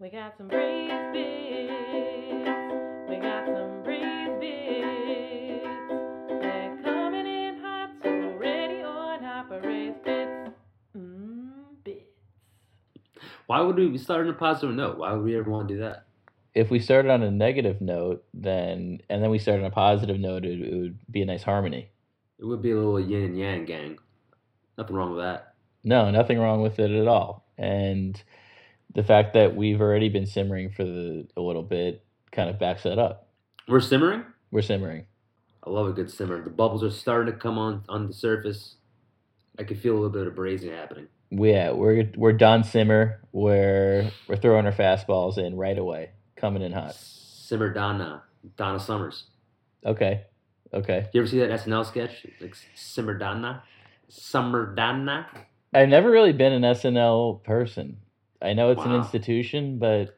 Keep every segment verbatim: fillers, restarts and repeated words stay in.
We got some Brazy Bits. We got some Brazy Bits. They're coming in hot, so ready on hot for Brazy Bits. Mmm, bits. Why would we start on a positive note? Why would we ever want to do that? If we started on a negative note, then and then we started on a positive note, it, it would be a nice harmony. It would be a little yin and yang gang. Nothing wrong with that. No, nothing wrong with it at all. And the fact that we've already been simmering for the, a little bit kind of backs that up. We're simmering? We're simmering. I love a good simmer. The bubbles are starting to come on, on the surface. I can feel a little bit of braising happening. Yeah, we're we're done simmer. We're, we're throwing our fastballs in right away, coming in hot. Simmer Donna. Donna Summers. Okay. Okay. You ever see that S N L sketch? Like Simmer Donna? Summer Donna? I've never really been an S N L person. I know it's wow. an institution, but...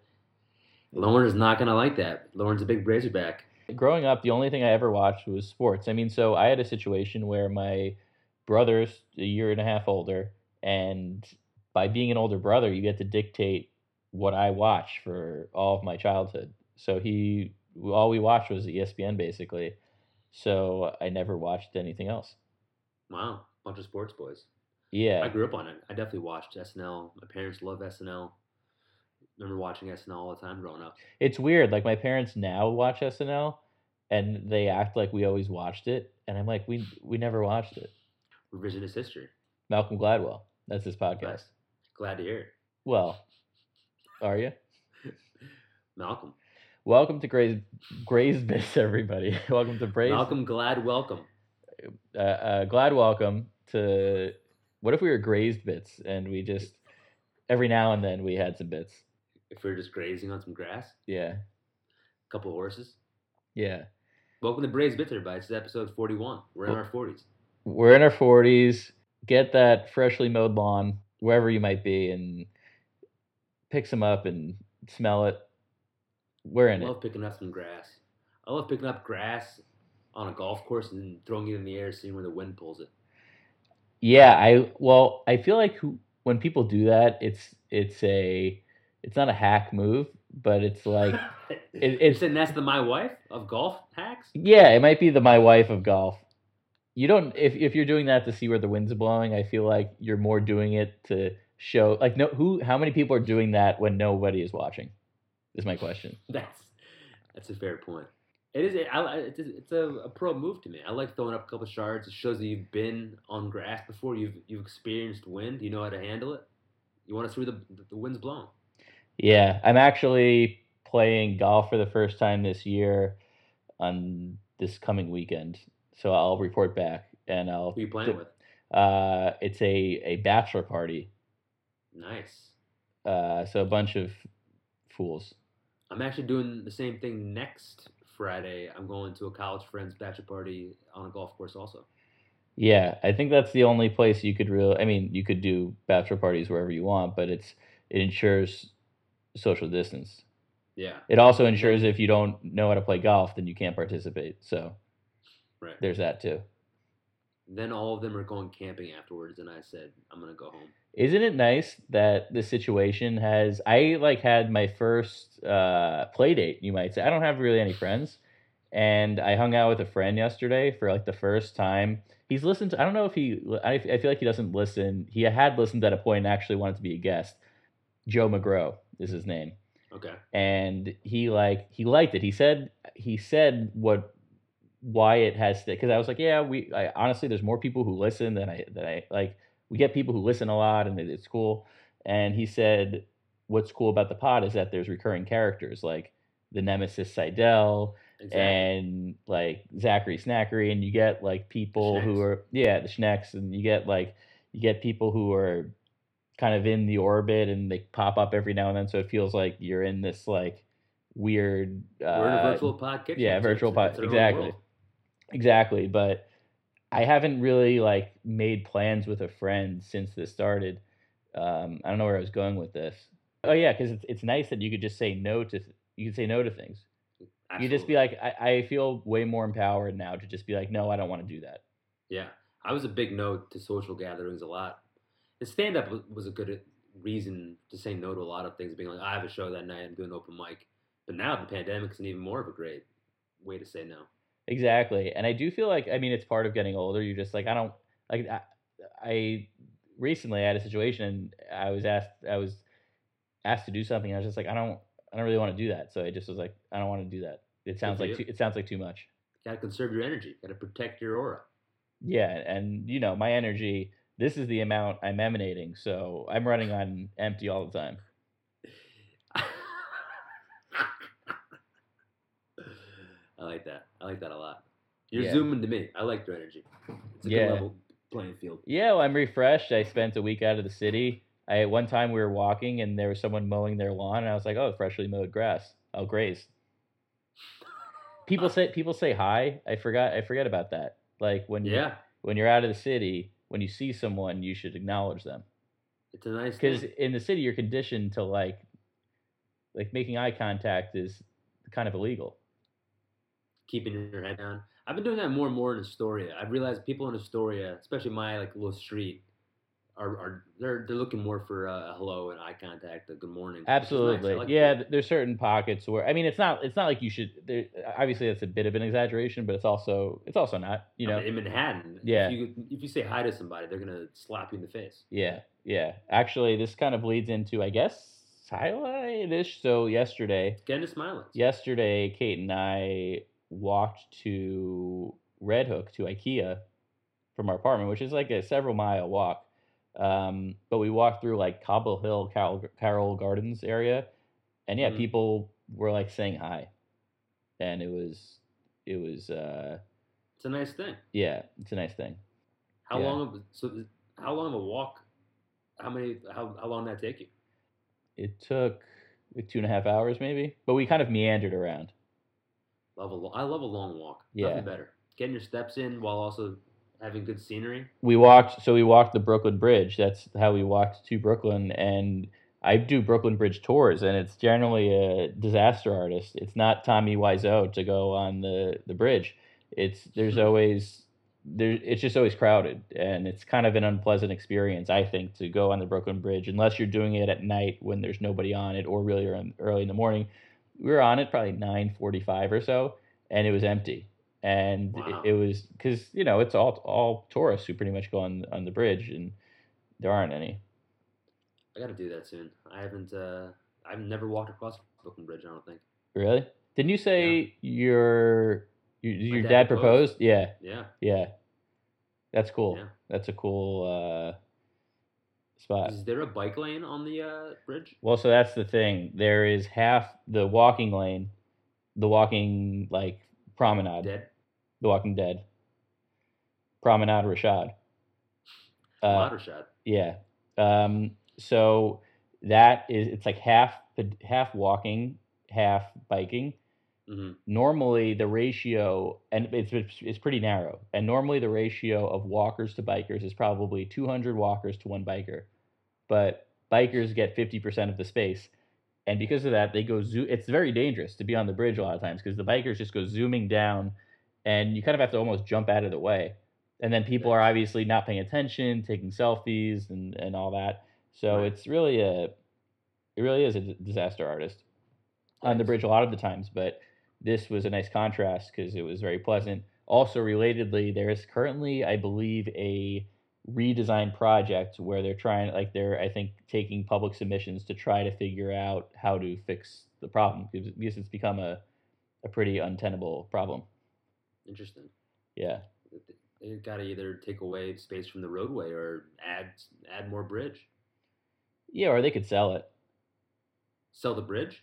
Lauren is not going to like that. Lauren's a big Razorback. Growing up, the only thing I ever watched was sports. I mean, so I had a situation where my brother's a year and a half older, and by being an older brother, you get to dictate what I watch for all of my childhood. So he, all we watched was E S P N, basically. So I never watched anything else. Wow. Bunch of sports boys. Yeah. I grew up on it. I definitely watched S N L. My parents love S N L. Remember watching S N L all the time growing up. It's weird. Like, my parents now watch S N L, and they act like we always watched it. And I'm like, we we never watched it. Revisionist history. Malcolm Gladwell. That's his podcast. Nice. Glad to hear it. Well, are you? Malcolm. Welcome to Gray's, Gray's Bits, everybody. Welcome to Brazy. Malcolm Glad welcome. Uh, uh, glad welcome to... What if we were grazed bits and we just, every now and then we had some bits? If we were just grazing on some grass? Yeah. A couple of horses? Yeah. Welcome to Brazy Bits, everybody. This is episode forty-one. We're in well, our forties. We're in our forties. Get that freshly mowed lawn, wherever you might be, and pick some up and smell it. We're in it. I love it. Picking up some grass. I love picking up grass on a golf course and throwing it in the air, seeing where the wind pulls it. Yeah, I well, I feel like who, when people do that, it's it's a it's not a hack move, but it's like it, it's and that's the my wife of golf hacks. Yeah, it might be the my wife of golf. You don't if if you're doing that to see where the wind's blowing. I feel like you're more doing it to show like no who how many people are doing that when nobody is watching. Is my question. That's that's a fair point. It is. I, it's a, it's a, a pro move to me. I like throwing up a couple shards. It shows that you've been on grass before. You've you've experienced wind. You know how to handle it. You want to see where the the wind's blowing. Yeah, I'm actually playing golf for the first time this year on this coming weekend. So I'll report back and I'll. Who are you playing th- with? Uh, it's a, a bachelor party. Nice. Uh, so a bunch of fools. I'm actually doing the same thing next Friday. I'm going to a college friend's bachelor party on a golf course also. Yeah, I think that's the only place you could really, I mean, you could do bachelor parties wherever you want, but it's it ensures social distance. Yeah. It also ensures yeah. if you don't know how to play golf, then you can't participate. So right. There's that too. Then all of them are going camping afterwards, and I said, I'm going to go home. Isn't it nice that the situation has... I, like, had my first uh, play date, you might say. I don't have really any friends, and I hung out with a friend yesterday for, like, the first time. He's listened to... I don't know if he... I, I feel like he doesn't listen. He had listened at a point and actually wanted to be a guest. Joe McGraw is his name. Okay. And he, like, he liked it. He said he said what... why it has... Because I was like, yeah, we... I, honestly, there's more people who listen than I... Than I like... We get people who listen a lot, and it's cool. And he said, what's cool about the pod is that there's recurring characters, like the Nemesis Seidel exactly. and, like, Zachary Snackery. And you get, like, people who are... Yeah, the Schnecks. And you get, like, you get people who are kind of in the orbit, and they pop up every now and then. So it feels like you're in this, like, weird... We're uh, in a virtual pod kitchen. Yeah, virtual pod. Exactly. Exactly, but... I haven't really, like, made plans with a friend since this started. Um, I don't know where I was going with this. Oh, yeah, because it's, it's nice that you could just say no to th- you could say no to things. Absolutely. You just be like, I, I feel way more empowered now to just be like, no, I don't want to do that. Yeah, I was a big no to social gatherings a lot. The stand-up was a good reason to say no to a lot of things, being like, I have a show that night, I'm doing open mic. But now the pandemic's an even more of a great way to say no. Exactly. And I do feel like, I mean, it's part of getting older. You're just like, I don't, like, I, I recently I had a situation, and I was asked, I was asked to do something, and I was just like, I don't, I don't really want to do that. So I just was like, I don't want to do that. It sounds like, too, it sounds like too much. You gotta conserve your energy. You gotta protect your aura. Yeah. And you know, my energy, this is the amount I'm emanating. So I'm running on empty all the time. I like that. I like that a lot. You're yeah. zooming to me. I like your energy. It's a yeah. good level playing field. Yeah, well, I'm refreshed. I spent a week out of the city. I one time we were walking and there was someone mowing their lawn, and I was like, "Oh, freshly mowed grass. I'll graze." People say people say hi. I forgot. I forget about that. Like when yeah. you, when you're out of the city, when you see someone, you should acknowledge them. It's a nice thing. Because in the city, you're conditioned to like, like making eye contact is kind of illegal. Keeping your head down. I've been doing that more and more in Astoria. I've realized people in Astoria, especially my like little street, are are they're they're looking more for uh, hello and eye contact, the good morning. Absolutely, nice. like yeah. That. There's certain pockets where I mean, it's not it's not like you should. There, obviously, that's a bit of an exaggeration, but it's also it's also not. You know, I mean, in Manhattan, yeah. If you, if you say hi to somebody, they're gonna slap you in the face. Yeah, yeah. Actually, this kind of leads into, I guess, highlight-ish. So yesterday, get into Smiley. Yesterday, Kate and I walked to Red Hook to IKEA from our apartment, which is like a several mile walk. Um, but we walked through like Cobble Hill, Carroll, Carroll Gardens area, and yeah, mm-hmm. people were like saying hi, and it was it was. Uh, it's a nice thing. Yeah, it's a nice thing. How yeah. long? Of, so how long of a walk? How many? How how long did that take you? It took two and a half hours, maybe. But we kind of meandered around. Love a long, I love a long walk. Yeah. Nothing better. Getting your steps in while also having good scenery. We walked, so we walked the Brooklyn Bridge. That's how we walked to Brooklyn. And I do Brooklyn Bridge tours, and it's generally a disaster artist. It's not Tommy Wiseau to go on the, the bridge. It's there's always there. It's just always crowded, and it's kind of an unpleasant experience, I think, to go on the Brooklyn Bridge unless you're doing it at night when there's nobody on it, or really early in the morning. We were on it probably nine forty-five or so, and it was empty. And wow. it, it was because, you know, it's all all tourists who pretty much go on on the bridge, and there aren't any. I got to do that soon. I haven't, uh, I've never walked across Brooklyn Bridge, I don't think. Really? Didn't you say yeah. your your, your dad, dad proposed? proposed? Yeah. Yeah. Yeah. That's cool. Yeah. That's a cool uh, spot. Is there a bike lane on the uh, bridge? Well, so that's the thing. There is half the walking lane, the walking, like, promenade. Dead? The Walking Dead. Promenade Rashad. Uh, Promenade Rashad. Yeah. Um, so that is, it's like half half walking, half biking. Mm-hmm. Normally the ratio, and it's it's pretty narrow, and normally the ratio of walkers to bikers is probably two hundred walkers to one biker. But bikers get fifty percent of the space. And because of that, they go zo- it's very dangerous to be on the bridge a lot of times because the bikers just go zooming down, and you kind of have to almost jump out of the way. And then people are obviously not paying attention, taking selfies and, and all that. So right. it's really a, it really is a disaster artist on the bridge a lot of the times. But this was a nice contrast because it was very pleasant. Also, relatedly, there is currently, I believe, a redesign project where they're trying, like they're, I think, taking public submissions to try to figure out how to fix the problem, because it's become a, a pretty untenable problem. Interesting. Yeah. They gotta either take away space from the roadway or add add more bridge. Yeah, or they could sell it. Sell the bridge?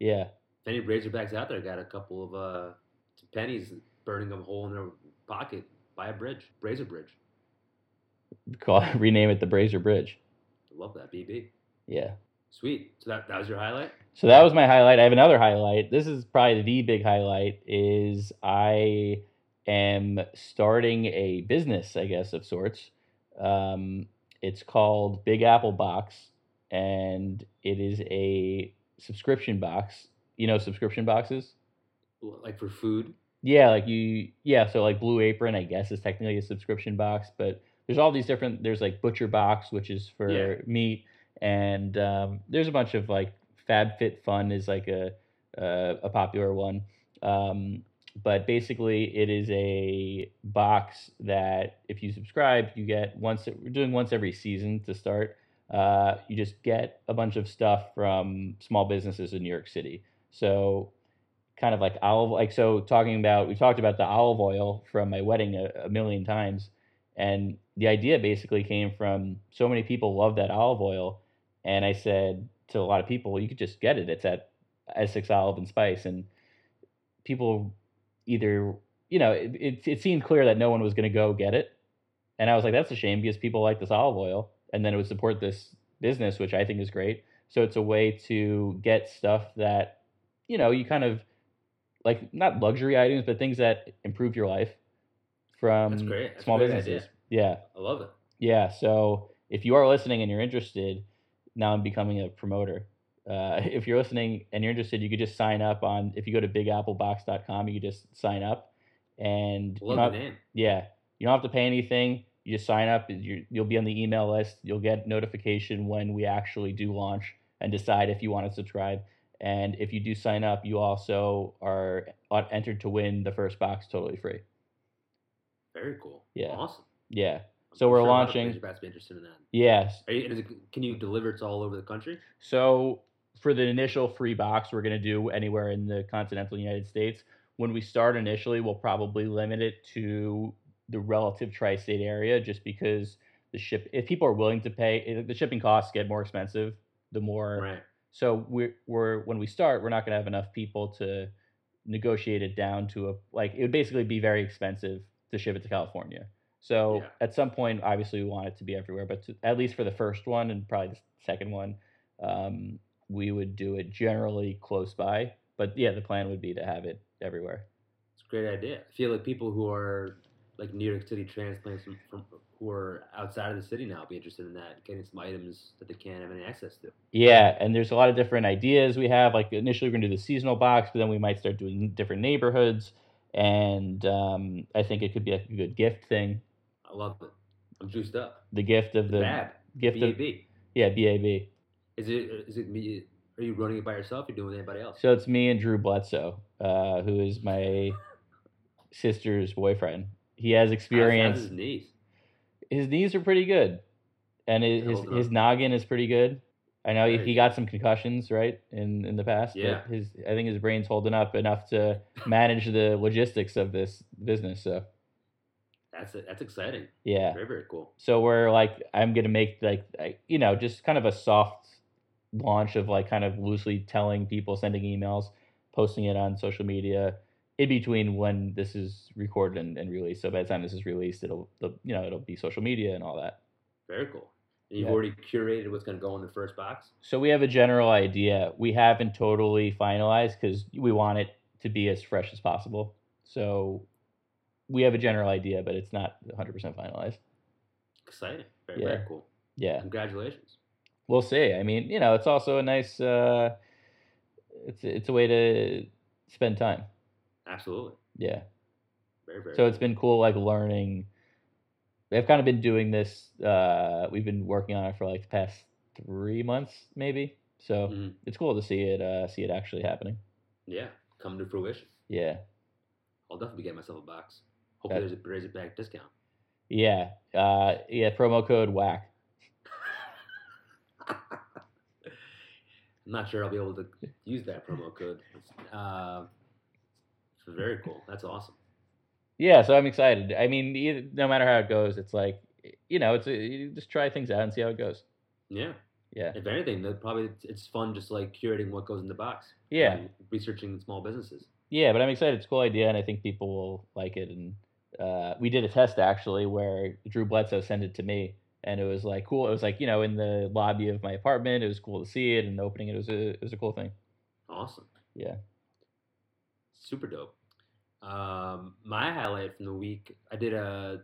Yeah. If any Razorbacks out there got a couple of uh, pennies burning a hole in their pocket, buy a bridge. Brazy Bridge. Call it, rename it the Brazy Bridge. I love that, B B. Yeah. Sweet. So that, that was your highlight? So that was my highlight. I have another highlight. This is probably the big highlight, is I am starting a business, I guess, of sorts. Um, it's called Big Apple Box, and it is a subscription box. You know subscription boxes? Like for food? Yeah, like you, yeah, so like Blue Apron, I guess, is technically a subscription box, but there's all these different, there's like Butcher Box, which is for yeah. meat, And um, there's a bunch of like FabFitFun is like a uh, a popular one. Um, but basically, it is a box that if you subscribe, you get once. We're doing once every season to start. Uh, you just get a bunch of stuff from small businesses in New York City. So kind of like olive, like so talking about, we talked about the olive oil from my wedding a, a million times. And the idea basically came from so many people love that olive oil. And I said to a lot of people, you could just get it. It's at Essex Olive and Spice. And people either, you know, it, it, it seemed clear that no one was going to go get it. And I was like, that's a shame because people like this olive oil. And then it would support this business, which I think is great. So it's a way to get stuff that, you know, you kind of like not luxury items, but things that improve your life from That's great. That's small businesses. Idea. Yeah. I love it. Yeah. So if you are listening and you're interested, now I'm becoming a promoter. Uh, if you're listening and you're interested, you could just sign up on, if you go to big apple box dot com, you could just sign up and love you know, the name. Yeah, you don't have to pay anything. You just sign up, you're, you'll be on the email list, you'll get notification when we actually do launch and decide if you want to subscribe. And if you do sign up, you also are entered to win the first box totally free. Very cool. Yeah. Awesome. Yeah. So I'm we're sure launching. You're about to be interested in that. Yes. Are you, is it, can you deliver it to all over the country? So for the initial free box, we're going to do anywhere in the continental United States. When we start initially, we'll probably limit it to the relative tri-state area, just because the ship, if people are willing to pay, the shipping costs get more expensive, the more, right. So we're, we're, when we start, we're not going to have enough people to negotiate it down to a, like, it would basically be very expensive to ship it to California. So yeah. At some point, obviously we want it to be everywhere, but to, at least for the first one and probably the second one, um, we would do it generally close by, but yeah, the plan would be to have it everywhere. It's a great idea. I feel like people who are like New York City transplants from, from who are outside of the city now be interested in that, getting some items that they can't have any access to. Yeah, and there's a lot of different ideas we have. Like initially we're going to do the seasonal box, but then we might start doing different neighborhoods. And um, I think it could be like a good gift thing. I love it. I'm juiced up. The gift of the... Bab. Gift B A B. Of, yeah, B A B. Is it, is it me? Are you running it by yourself or doing it with anybody else? So it's me and Drew Bledsoe, uh, who is my sister's boyfriend. He has experience. How's his knees? His knees are pretty good, and his his, his noggin is pretty good. I know right. he, he got some concussions right in, in the past. Yeah. But his I think his brain's holding up enough to manage the logistics of this business. So that's it. That's exciting. Yeah. Very very cool. So we're like I'm gonna make like I, you know just kind of a soft launch of like kind of loosely telling people, sending emails, posting it on social media. In between when this is recorded and, and released, so by the time this is released, it'll the, you know it'll be social media and all that. Very cool. And you've yeah. already curated what's going to go in the first box. So we have a general idea. We haven't totally finalized because we want it to be as fresh as possible. So we have a general idea, but it's not one hundred percent finalized. Exciting. Very yeah. very cool. Yeah. Congratulations. We'll see. I mean, you know, it's also a nice. Uh, it's it's a way to spend time. Absolutely. Yeah. Very, very so it's been cool, like, learning. I've kind of been doing this. Uh, we've been working on it for, like, the past three months, maybe. So mm-hmm. it's cool to see it uh, see it actually happening. Yeah. Come to fruition. Yeah. I'll definitely get myself a box. Hopefully that, there's a Brazy Bag discount. Yeah. Uh, yeah, promo code WHACK. I'm not sure I'll be able to use that promo code. Uh Very cool. That's awesome. Yeah, so I'm excited. I mean, either, no matter how it goes, it's like, you know, it's a, you just try things out and see how it goes. Yeah. Yeah. If anything, probably it's fun just like curating what goes in the box. Yeah. And researching small businesses. Yeah, but I'm excited. It's a cool idea, and I think people will like it. And uh, we did a test, actually, where Drew Bledsoe sent it to me, and it was like cool. It was like, you know, in the lobby of my apartment. It was cool to see it, and opening it, it was a, it was a cool thing. Awesome. Yeah. Super dope. Um, my highlight from the week, I did a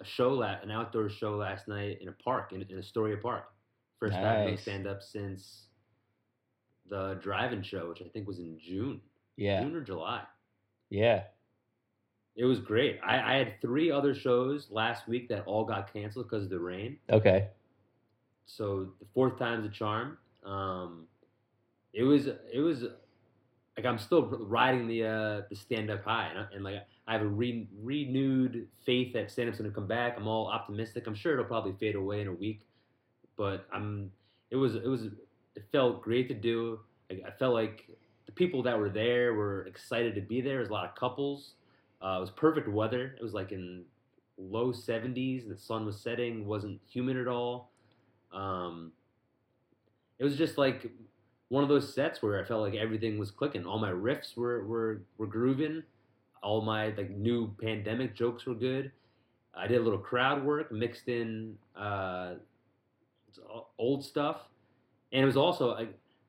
a show, la- an outdoor show last night in a park, in, in Astoria Park. First nice. time doing stand-up since the drive-in show, which I think was in June. Yeah. June or July. Yeah. It was great. I, I had three other shows last week that all got canceled because of the rain. Okay. so the fourth time's a charm. Um, it was, it was like, I'm still riding the, uh, the stand up high, and, I, and like, I have a re- renewed faith that stand up's going to come back. I'm all optimistic. I'm sure it'll probably fade away in a week, but I'm, it was, it was, it felt great to do. I, I felt like the people that were there were excited to be there. There was a lot of couples. Uh, it was perfect weather. It was like in low seventies. The sun was setting. Wasn't humid at all. Um, it was just like one of those sets where I felt like everything was clicking. All my riffs were were, were grooving. All my like new pandemic jokes were good. I did a little crowd work, mixed in uh, old stuff, and it was also I,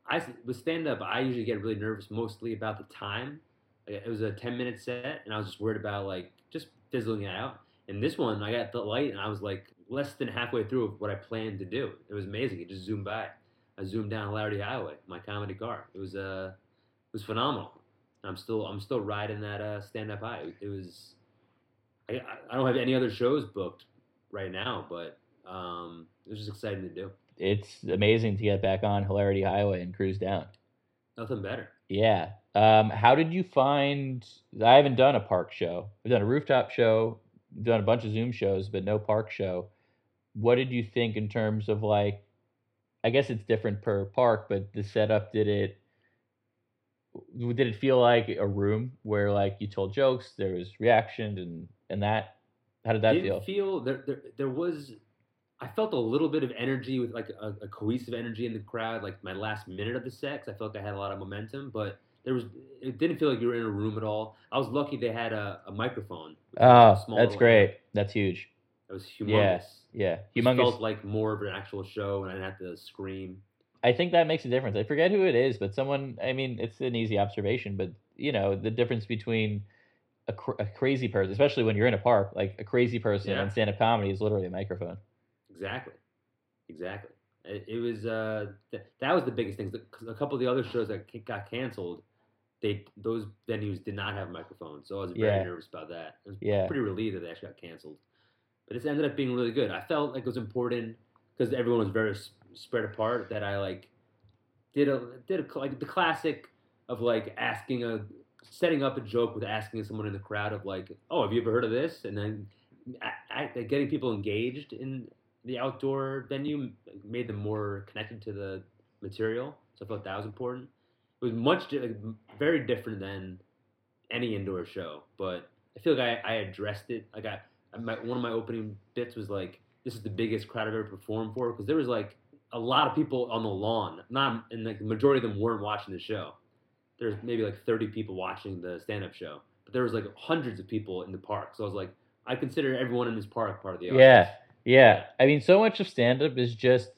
I with stand up. I usually get really nervous, mostly about the time. It was a ten minute set, and I was just worried about like just fizzling it out. And this one, I got the light, and I was like less than halfway through of what I planned to do. It was amazing. It just zoomed by. I zoomed down Lowry Highway, my comedy car. It was uh, it was phenomenal. I'm still I'm still riding that uh, stand up high. It was, I I don't have any other shows booked right now, but um, it was just exciting to do. It's amazing to get back on Hilarity Highway and cruise down. Nothing better. Yeah. Um, how did you find, I haven't done a park show. I've done a rooftop show, done a bunch of Zoom shows, but no park show. What did you think in terms of like, I guess it's different per park, but the setup, did it, did it feel like a room where like you told jokes, there was reaction and, and that, how did that feel? It feel there, there, there was, I felt a little bit of energy with like a, a cohesive energy in the crowd. Like my last minute of the set, I felt like I had a lot of momentum, but There was. It didn't feel like you were in a room at all. I was lucky they had a, a microphone. Oh, a that's great. Mic. That's huge. That was humongous. Yeah, yeah. Humongous. It felt like more of an actual show, and I didn't have to scream. I think that makes a difference. I forget who it is, but someone, I mean, it's an easy observation, but, you know, the difference between a, cr- a crazy person, especially when you're in a park, like a crazy person yeah. on stand-up comedy is literally a microphone. Exactly. Exactly. It, it was, uh, th- that was the biggest thing. A couple of the other shows that c- got canceled, They those venues did not have microphones, so I was very yeah. nervous about that. I was yeah. pretty relieved that they actually got canceled. But it ended up being really good. I felt like it was important because everyone was very sp- spread apart that I like did a did a, like the classic of like asking a setting up a joke with asking someone in the crowd of like, oh, have you ever heard of this? And then I, I, getting people engaged in the outdoor venue made them more connected to the material. So I thought that was important. It was much like, very different than any indoor show, but I feel like I, I addressed it. Like I, my, one of my opening bits was like, "This is the biggest crowd I've ever performed for," because there was like a lot of people on the lawn. Not and like the majority of them weren't watching the show. There's maybe like thirty people watching the stand-up show, but there was like hundreds of people in the park. So I was like, I consider everyone in this park part of the audience. Yeah, yeah. I mean, so much of stand-up is just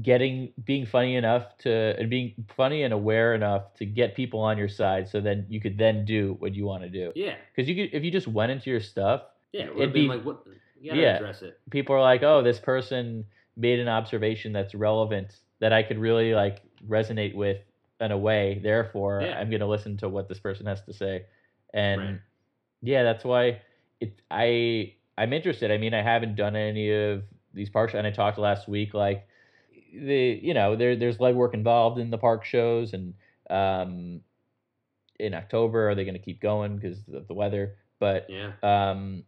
getting being funny enough to and being funny and aware enough to get people on your side, so then you could then do what you want to do. Yeah, because you could if you just went into your stuff. Yeah, it would be like what? You gotta yeah, address it. People are like, oh, this person made an observation that's relevant that I could really like resonate with in a way. Therefore, yeah. I'm gonna listen to what this person has to say, and right. yeah, that's why it. I I'm interested. I mean, I haven't done any of these parks, and I talked last week like. The you know there there's legwork involved in the park shows, and um in October are they going to keep going because of the weather? But yeah, um,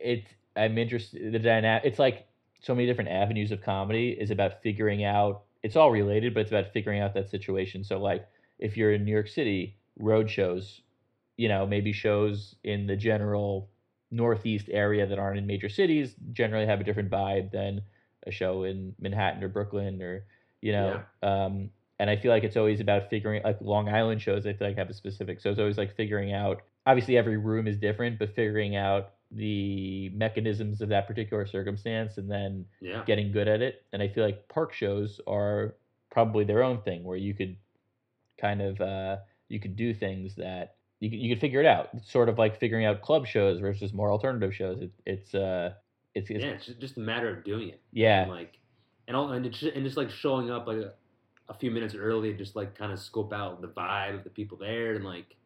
it's I'm interested the dynamic. It's like so many different avenues of comedy is about figuring out. It's all related, but it's about figuring out that situation. So like if you're in New York City, road shows, you know maybe shows in the general Northeast area that aren't in major cities generally have a different vibe than a show in Manhattan or Brooklyn or, you know, yeah. um, and I feel like it's always about figuring like Long Island shows. I feel like have a specific, so it's always like figuring out, obviously every room is different, but figuring out the mechanisms of that particular circumstance and then yeah. getting good at it. And I feel like park shows are probably their own thing where you could kind of, uh, you could do things that you could, you could figure it out. It's sort of like figuring out club shows versus more alternative shows. It, it's, uh, It's, it's, yeah, it's just a matter of doing it. Yeah, and like, and all, and, just, and just like showing up like a, a few minutes early, just like kind of scope out the vibe of the people there, and like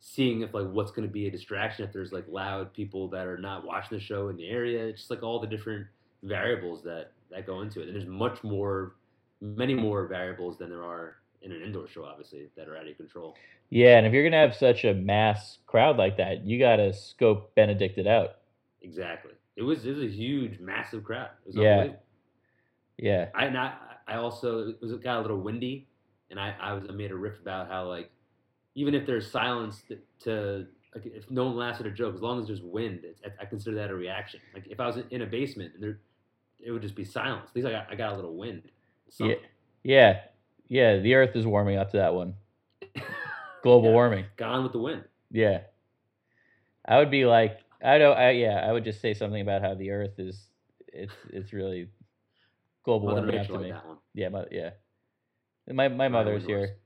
seeing if like what's going to be a distraction if there's like loud people that are not watching the show in the area. It's just like all the different variables that that go into it. And there's much more, many more variables than there are in an indoor show, obviously, that are out of control. Yeah, and if you're going to have such a mass crowd like that, you got to scope Benedict it out. Exactly. It was, it was a huge, massive crowd. It was yeah. Yeah. I, and I, I also, it, was, it got a little windy, and I, I, was, I made a riff about how, like, even if there's silence to, to like, if no one laughs at a joke, as long as there's wind, it's, I, I consider that a reaction. Like, if I was in a basement, and there, it would just be silence. At least I got, I got a little wind. Yeah. yeah. Yeah, the earth is warming up to that one. Global yeah. warming. Gone with the wind. Yeah. I would be like, I don't, I, yeah, I would just say something about how the earth is, it's it's really global mother warming up to me. That one. Yeah, my, yeah. My, my mother's here.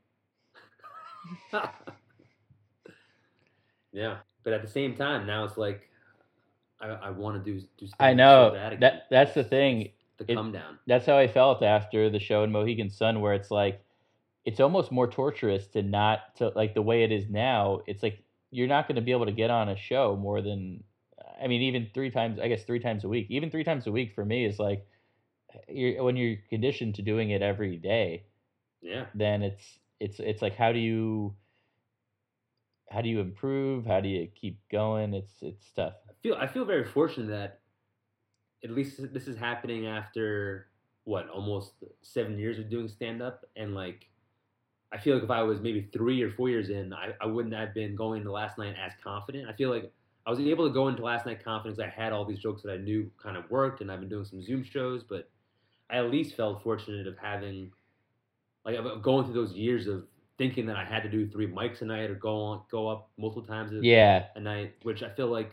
Yeah. But at the same time, now it's like, I, I want to do, do stuff. I know. That again. That, that's the thing. The come it, down. That's how I felt after the show in Mohegan Sun, where it's like, it's almost more torturous to not, to like the way it is now. It's like, you're not going to be able to get on a show more than, I mean, even three times, I guess three times a week, even three times a week for me is like, you're, when you're conditioned to doing it every day, yeah, then it's, it's, it's like, how do you, how do you improve? How do you keep going? It's, it's tough. I feel, I feel very fortunate that, at least this is happening after, what, almost seven years of doing stand-up. And, like, I feel like if I was maybe three or four years in, I, I wouldn't have been going into last night as confident. I feel like I was able to go into last night confident because I had all these jokes that I knew kind of worked, and I've been doing some Zoom shows. But I at least felt fortunate of having, like, of going through those years of thinking that I had to do three mics a night or go on, go up multiple times a, yeah. a night, which I feel like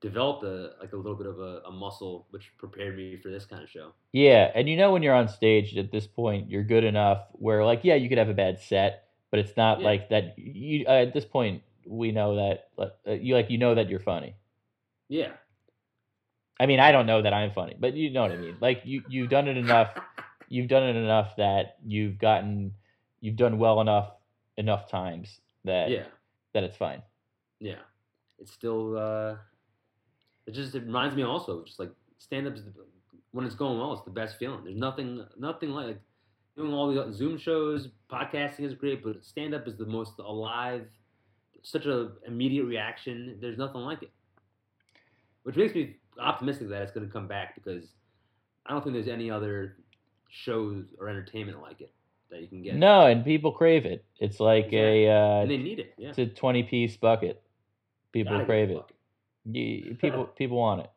developed a like a little bit of a, a muscle, which prepared me for this kind of show. Yeah, and you know when you're on stage at this point, you're good enough where like yeah, you could have a bad set, but it's not yeah. like that. You uh, at this point we know that uh, you like you know that you're funny. Yeah. I mean, I don't know that I'm funny, but you know what I mean. Like you you've done it enough, you've done it enough that you've gotten you've done well enough enough times that yeah. that it's fine. Yeah, it's still. Uh... It just it reminds me also, just like stand-ups, when it's going well, it's the best feeling. There's nothing, nothing like, like doing all the Zoom shows, podcasting is great, but stand-up is the most alive, such an immediate reaction. There's nothing like it, which makes me optimistic that it's going to come back because I don't think there's any other shows or entertainment like it that you can get. No, and people crave it. It's like exactly. a uh, and they need it. Yeah. It's a twenty-piece bucket. People Gotta crave it. You, people people want it.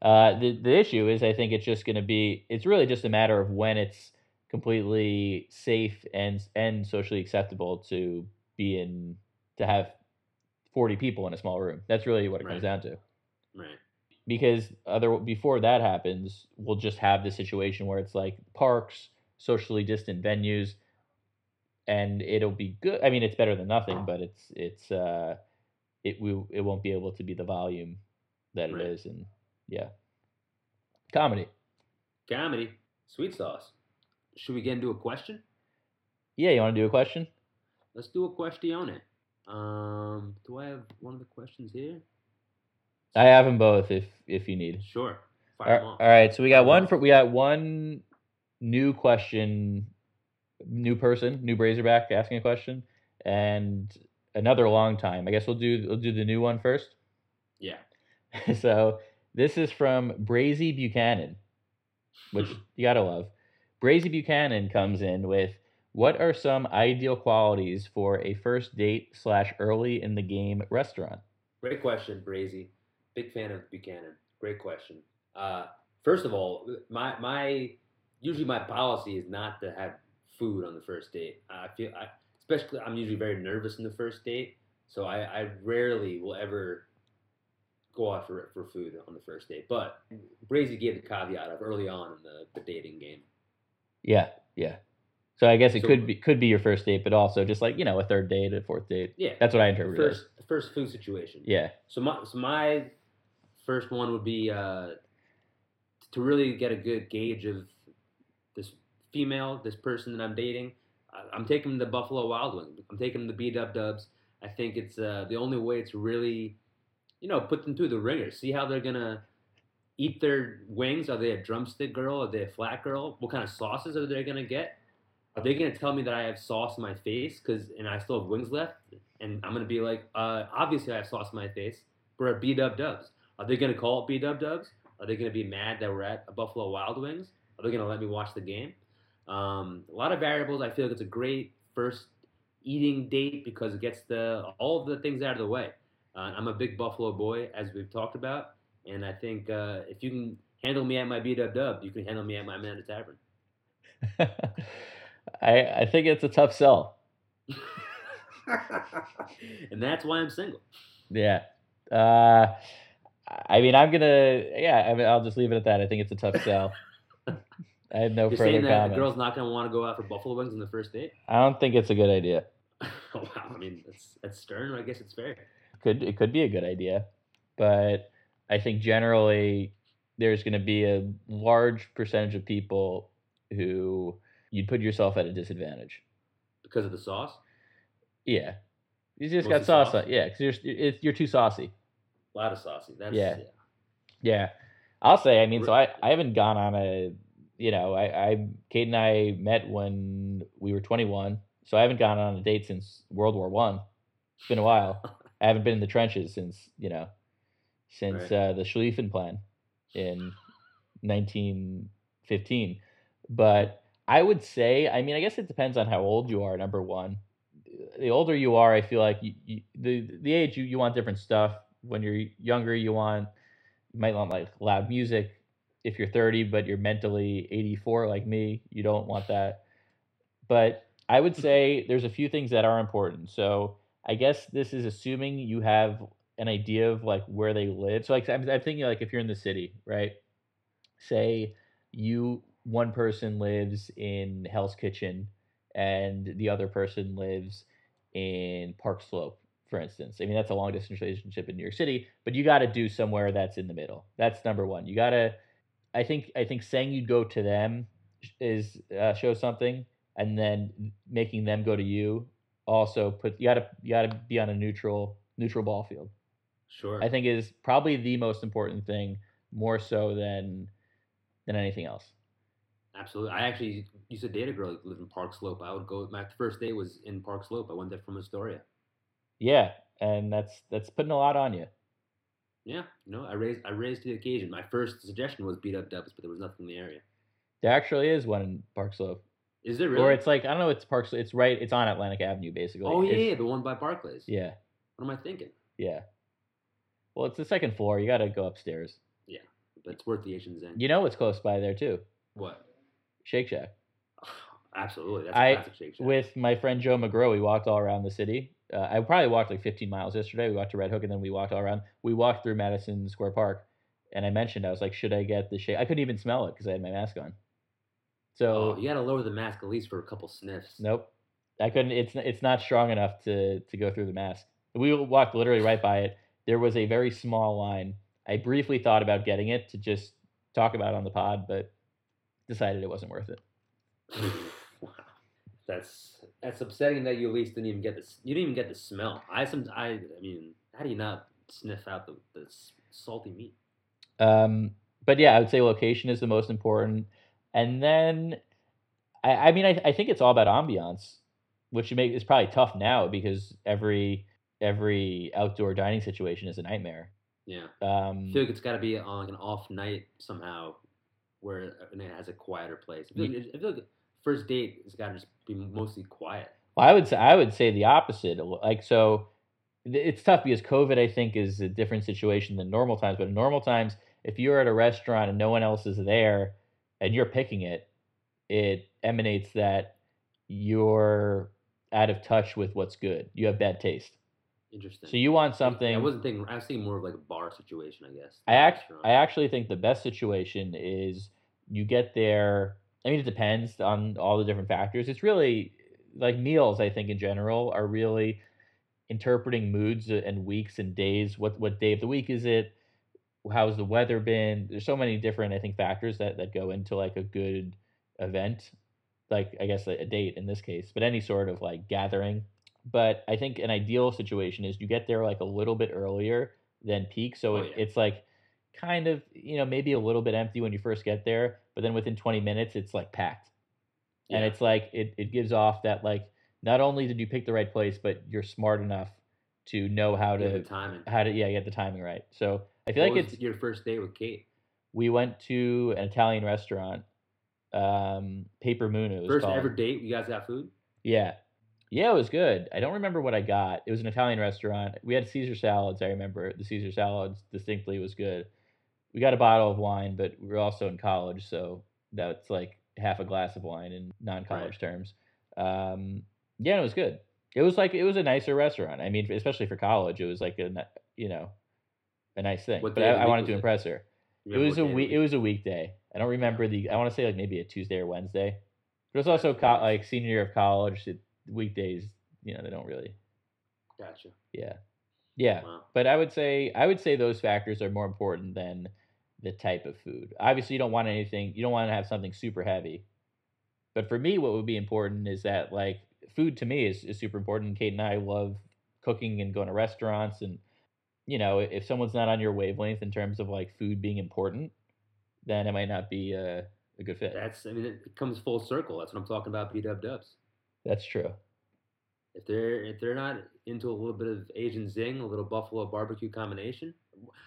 Uh, the the issue is, I think it's just going to be. It's really just a matter of when it's completely safe and and socially acceptable to be in to have forty people in a small room. That's really what it right. comes down to. Right. Because other before that happens, we'll just have this situation where it's like parks, socially distant venues, and it'll be good. I mean, it's better than nothing, but it's it's. Uh, It we it won't be able to be the volume that it right. is, and yeah, comedy, comedy, sweet sauce. Should we get into a question? Yeah, you want to do a question? Let's do a questione. Um, do I have one of the questions here? I have them both if if you need. Sure. Fire all, all right, so we got one for we got one new question, new person, new Brazerback asking a question, and. Another long time. I guess we'll do we'll do the new one first. Yeah. So this is from Brazy Buchanan, which you gotta love. Brazy Buchanan comes in with, "What are some ideal qualities for a first date slash early in the game restaurant?" Great question, Brazy. Big fan of Buchanan. Great question. Uh, first of all, my my usually my policy is not to have food on the first date. I feel I. Especially, I'm usually very nervous in the first date, so I, I rarely will ever go out for for food on the first date. But Brazy gave the caveat of early on in the, the dating game. Yeah, yeah. So I guess it so, could be could be your first date, but also just like you know a third date, a fourth date. Yeah, that's what I interpreted. First, first food situation. Yeah. So my so my first one would be uh, to really get a good gauge of this female, this person that I'm dating. I'm taking the Buffalo Wild Wings. I'm taking the B-dub-dubs. I think it's uh, the only way to really, you know, put them through the ringer. See how they're going to eat their wings? Are they a drumstick girl? Are they a flat girl? What kind of sauces are they gonna get? Are they gonna tell me that I have sauce in my face? Cause and I still have wings left, and I'm gonna be like, uh, obviously I have sauce in my face. We're at B Dub Dubs. Are they gonna call it B Dub Dubs? Are they gonna be mad that we're at a Buffalo Wild Wings? Are they gonna let me watch the game? Um, a lot of variables. I feel like it's a great first eating date because it gets the all of the things out of the way. Uh, I'm a big Buffalo boy, as we've talked about, and I think uh, if you can handle me at my B-Dub Dub, you can handle me at my Amanda Tavern. I I think it's a tough sell, and that's why I'm single. Yeah, uh, I mean I'm gonna yeah I mean I'll just leave it at that. I think it's a tough sell. I have no You're further saying that comment. The girl's not gonna want to go out for Buffalo Wings on the first date. I don't think it's a good idea. Wow, I mean that's that's stern. I guess it's fair. Could it could be a good idea, but I think generally there's going to be a large percentage of people who you'd put yourself at a disadvantage because of the sauce. Yeah, you just Mostly got sauce. sauce. Yeah, because you're it, you're too saucy. A lot of saucy. That's, yeah. yeah, yeah. I'll say. I mean, so I, I haven't gone on a you know I I Kate and I met when we were twenty-one, so I haven't gone on a date since World War One. It's been a while. I haven't been in the trenches since, you know, since right. uh, the Schlieffen Plan in nineteen fifteen. But I would say, I mean, I guess it depends on how old you are, number one. The older you are, I feel like you, you, the the age, you, you want different stuff. When you're younger, you want, you might want like loud music. If you're thirty, but you're mentally eighty-four like me, you don't want that. But I would say there's a few things that are important. So I guess this is assuming you have an idea of like where they live. So like I'm, I'm thinking like if you're in the city, right? Say you one person lives in Hell's Kitchen and the other person lives in Park Slope, for instance. I mean that's a long distance relationship in New York City, but you got to do somewhere that's in the middle. That's number one. You got to. I think I think saying you'd go to them is uh, show something, and then making them go to you. Also, put you gotta you gotta be on a neutral neutral ball field. Sure, I think is probably the most important thing, more so than than anything else. Absolutely, I actually used to date a girl who lived in Park Slope. I would go. My first day was in Park Slope. I went there from Astoria. Yeah, and that's that's putting a lot on you. Yeah, no, I raised I raised the occasion. My first suggestion was beat up dubs, but there was nothing in the area. There actually is one in Park Slope. Is it really? Or it's like, I don't know, it's Park, it's right, it's on Atlantic Avenue, basically. Oh, yeah, yeah, the one by Barclays. Yeah. What am I thinking? Yeah. Well, it's the second floor. You got to go upstairs. Yeah, but it's worth the Asian's end. You know what's close by there, too? What? Shake Shack. Oh, absolutely. That's a classic Shake Shack. With my friend Joe McGraw, we walked all around the city. Uh, I probably walked like fifteen miles yesterday. We walked to Red Hook, and then we walked all around. We walked through Madison Square Park, and I mentioned, I was like, should I get the shake? I couldn't even smell it because I had my mask on. So oh, you got to lower the mask at least for a couple sniffs. Nope, I couldn't. It's it's not strong enough to, to go through the mask. We walked literally right by it. There was a very small line. I briefly thought about getting it to just talk about it on the pod, but decided it wasn't worth it. Wow, that's that's upsetting that you at least didn't even get this. You didn't even get the smell. I some I, I mean, how do you not sniff out the, the salty meat? Um, but yeah, I would say location is the most important. And then, I, I mean, I, I think it's all about ambiance, which you make is probably tough now because every every outdoor dining situation is a nightmare. Yeah, um, I feel like it's got to be on an off night somehow, where and it has a quieter place. I feel like, I feel like first date has got to just be mostly quiet. Well, I would say I would say the opposite. Like so, it's tough because COVID I think is a different situation than normal times. But in normal times, if you're at a restaurant and no one else is there, and you're picking it, it emanates that you're out of touch with what's good. You have bad taste. Interesting. So you want something. I wasn't thinking. I was thinking more of like a bar situation, I guess. I act, I actually think the best situation is you get there. I mean, it depends on all the different factors. It's really like meals, I think, in general, are really interpreting moods and weeks and days. What what day of the week is it? How's the weather been? There's so many different, I think, factors that, that go into like a good event, like I guess a date in this case, but any sort of like gathering. But I think an ideal situation is you get there like a little bit earlier than peak. So oh, yeah. It's like kind of, you know, maybe a little bit empty when you first get there, but then within twenty minutes, it's like packed. Yeah. And it's like, it, it gives off that, like, not only did you pick the right place, but you're smart enough to know how to, the timing. how to, yeah, get the timing right. So I feel what like it's your first day with Kate. We went to an Italian restaurant, um, Paper Moon. It was first called. Ever date. You guys got food? Yeah. Yeah, it was good. I don't remember what I got. It was an Italian restaurant. We had Caesar salads. I remember the Caesar salads distinctly was good. We got a bottle of wine, but we were also in college, so that's like half a glass of wine in non-college right. terms. Um, yeah, it was good. It was like it was a nicer restaurant. I mean, especially for college, it was like a you know a nice thing. What but I, I wanted to it? impress her. It was a week. It was a weekday. I don't remember the. I want to say like maybe a Tuesday or Wednesday. But it was also co- like senior year of college. It, weekdays, you know, they don't really. Gotcha. Yeah. Yeah. Wow. But I would say, I would say those factors are more important than the type of food. Obviously you don't want anything, you don't want to have something super heavy. But for me, what would be important is that like food to me is, is super important. Kate and I love cooking and going to restaurants and, you know, if someone's not on your wavelength in terms of like food being important, then it might not be a, a good fit. That's, I mean, it comes full circle. That's what I'm talking about. P W Dubs. That's true. If they're if they're not into a little bit of Asian zing, a little buffalo barbecue combination,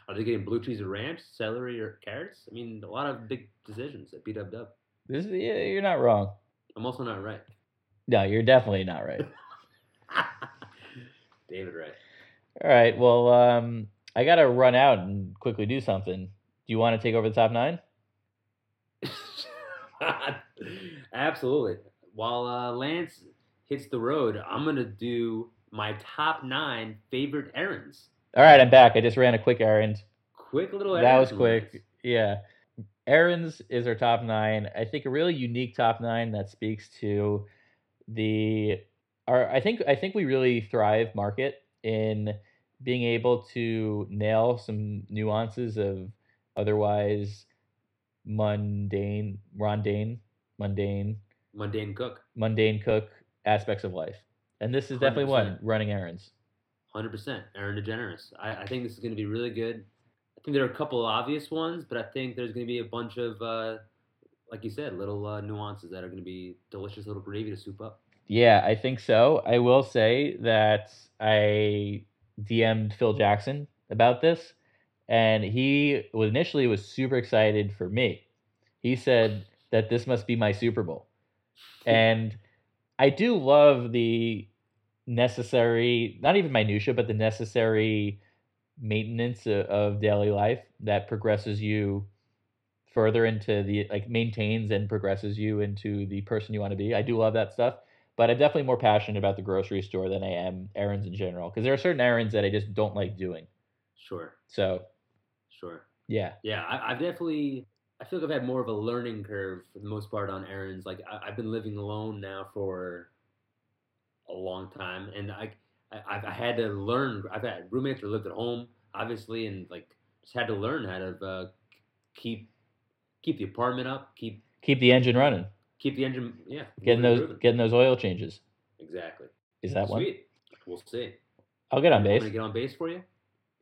are they getting blue cheese or ranch, celery or carrots? I mean, a lot of big decisions at P W Dub. This is, yeah, you're not wrong. I'm also not right. No, you're definitely not right. David Wright. All right. Well, um, I gotta run out and quickly do something. Do you want to take over the top nine? Absolutely. While uh, Lance hits the road, I'm going to do my top nine favorite errands. All right, I'm back. I just ran a quick errand. Quick little errand. That was quick. Lance. Yeah. Errands is our top nine. I think a really unique top nine that speaks to the our I think I think we really thrive market in being able to nail some nuances of otherwise mundane, rondane, mundane Mundane cook. Mundane cook aspects of life. And this is definitely one hundred percent one, running errands. one hundred percent Aaron DeGeneres. I, I think this is going to be really good. I think there are a couple of obvious ones, but I think there's going to be a bunch of, uh, like you said, little uh, nuances that are going to be delicious little gravy to soup up. Yeah, I think so. I will say that I D M'd Phil Jackson about this, and he was initially was super excited for me. He said that this must be my Super Bowl. And I do love the necessary, not even minutia, but the necessary maintenance of, of daily life that progresses you further into the, like maintains and progresses you into the person you want to be. I do love that stuff, but I'm definitely more passionate about the grocery store than I am errands in general. Because there are certain errands that I just don't like doing. Sure. So. Sure. Yeah. Yeah, I, I've definitely... I feel like I've had more of a learning curve for the most part on errands. Like I, I've been living alone now for a long time, and I, I I've had to learn. I've had roommates who lived at home, obviously, and like just had to learn how to uh, keep keep the apartment up, keep keep the engine running, keep the engine yeah getting those moving. Getting those oil changes. Exactly. Is that one? Sweet. We'll see. I'll get on base. Want to get on base for you?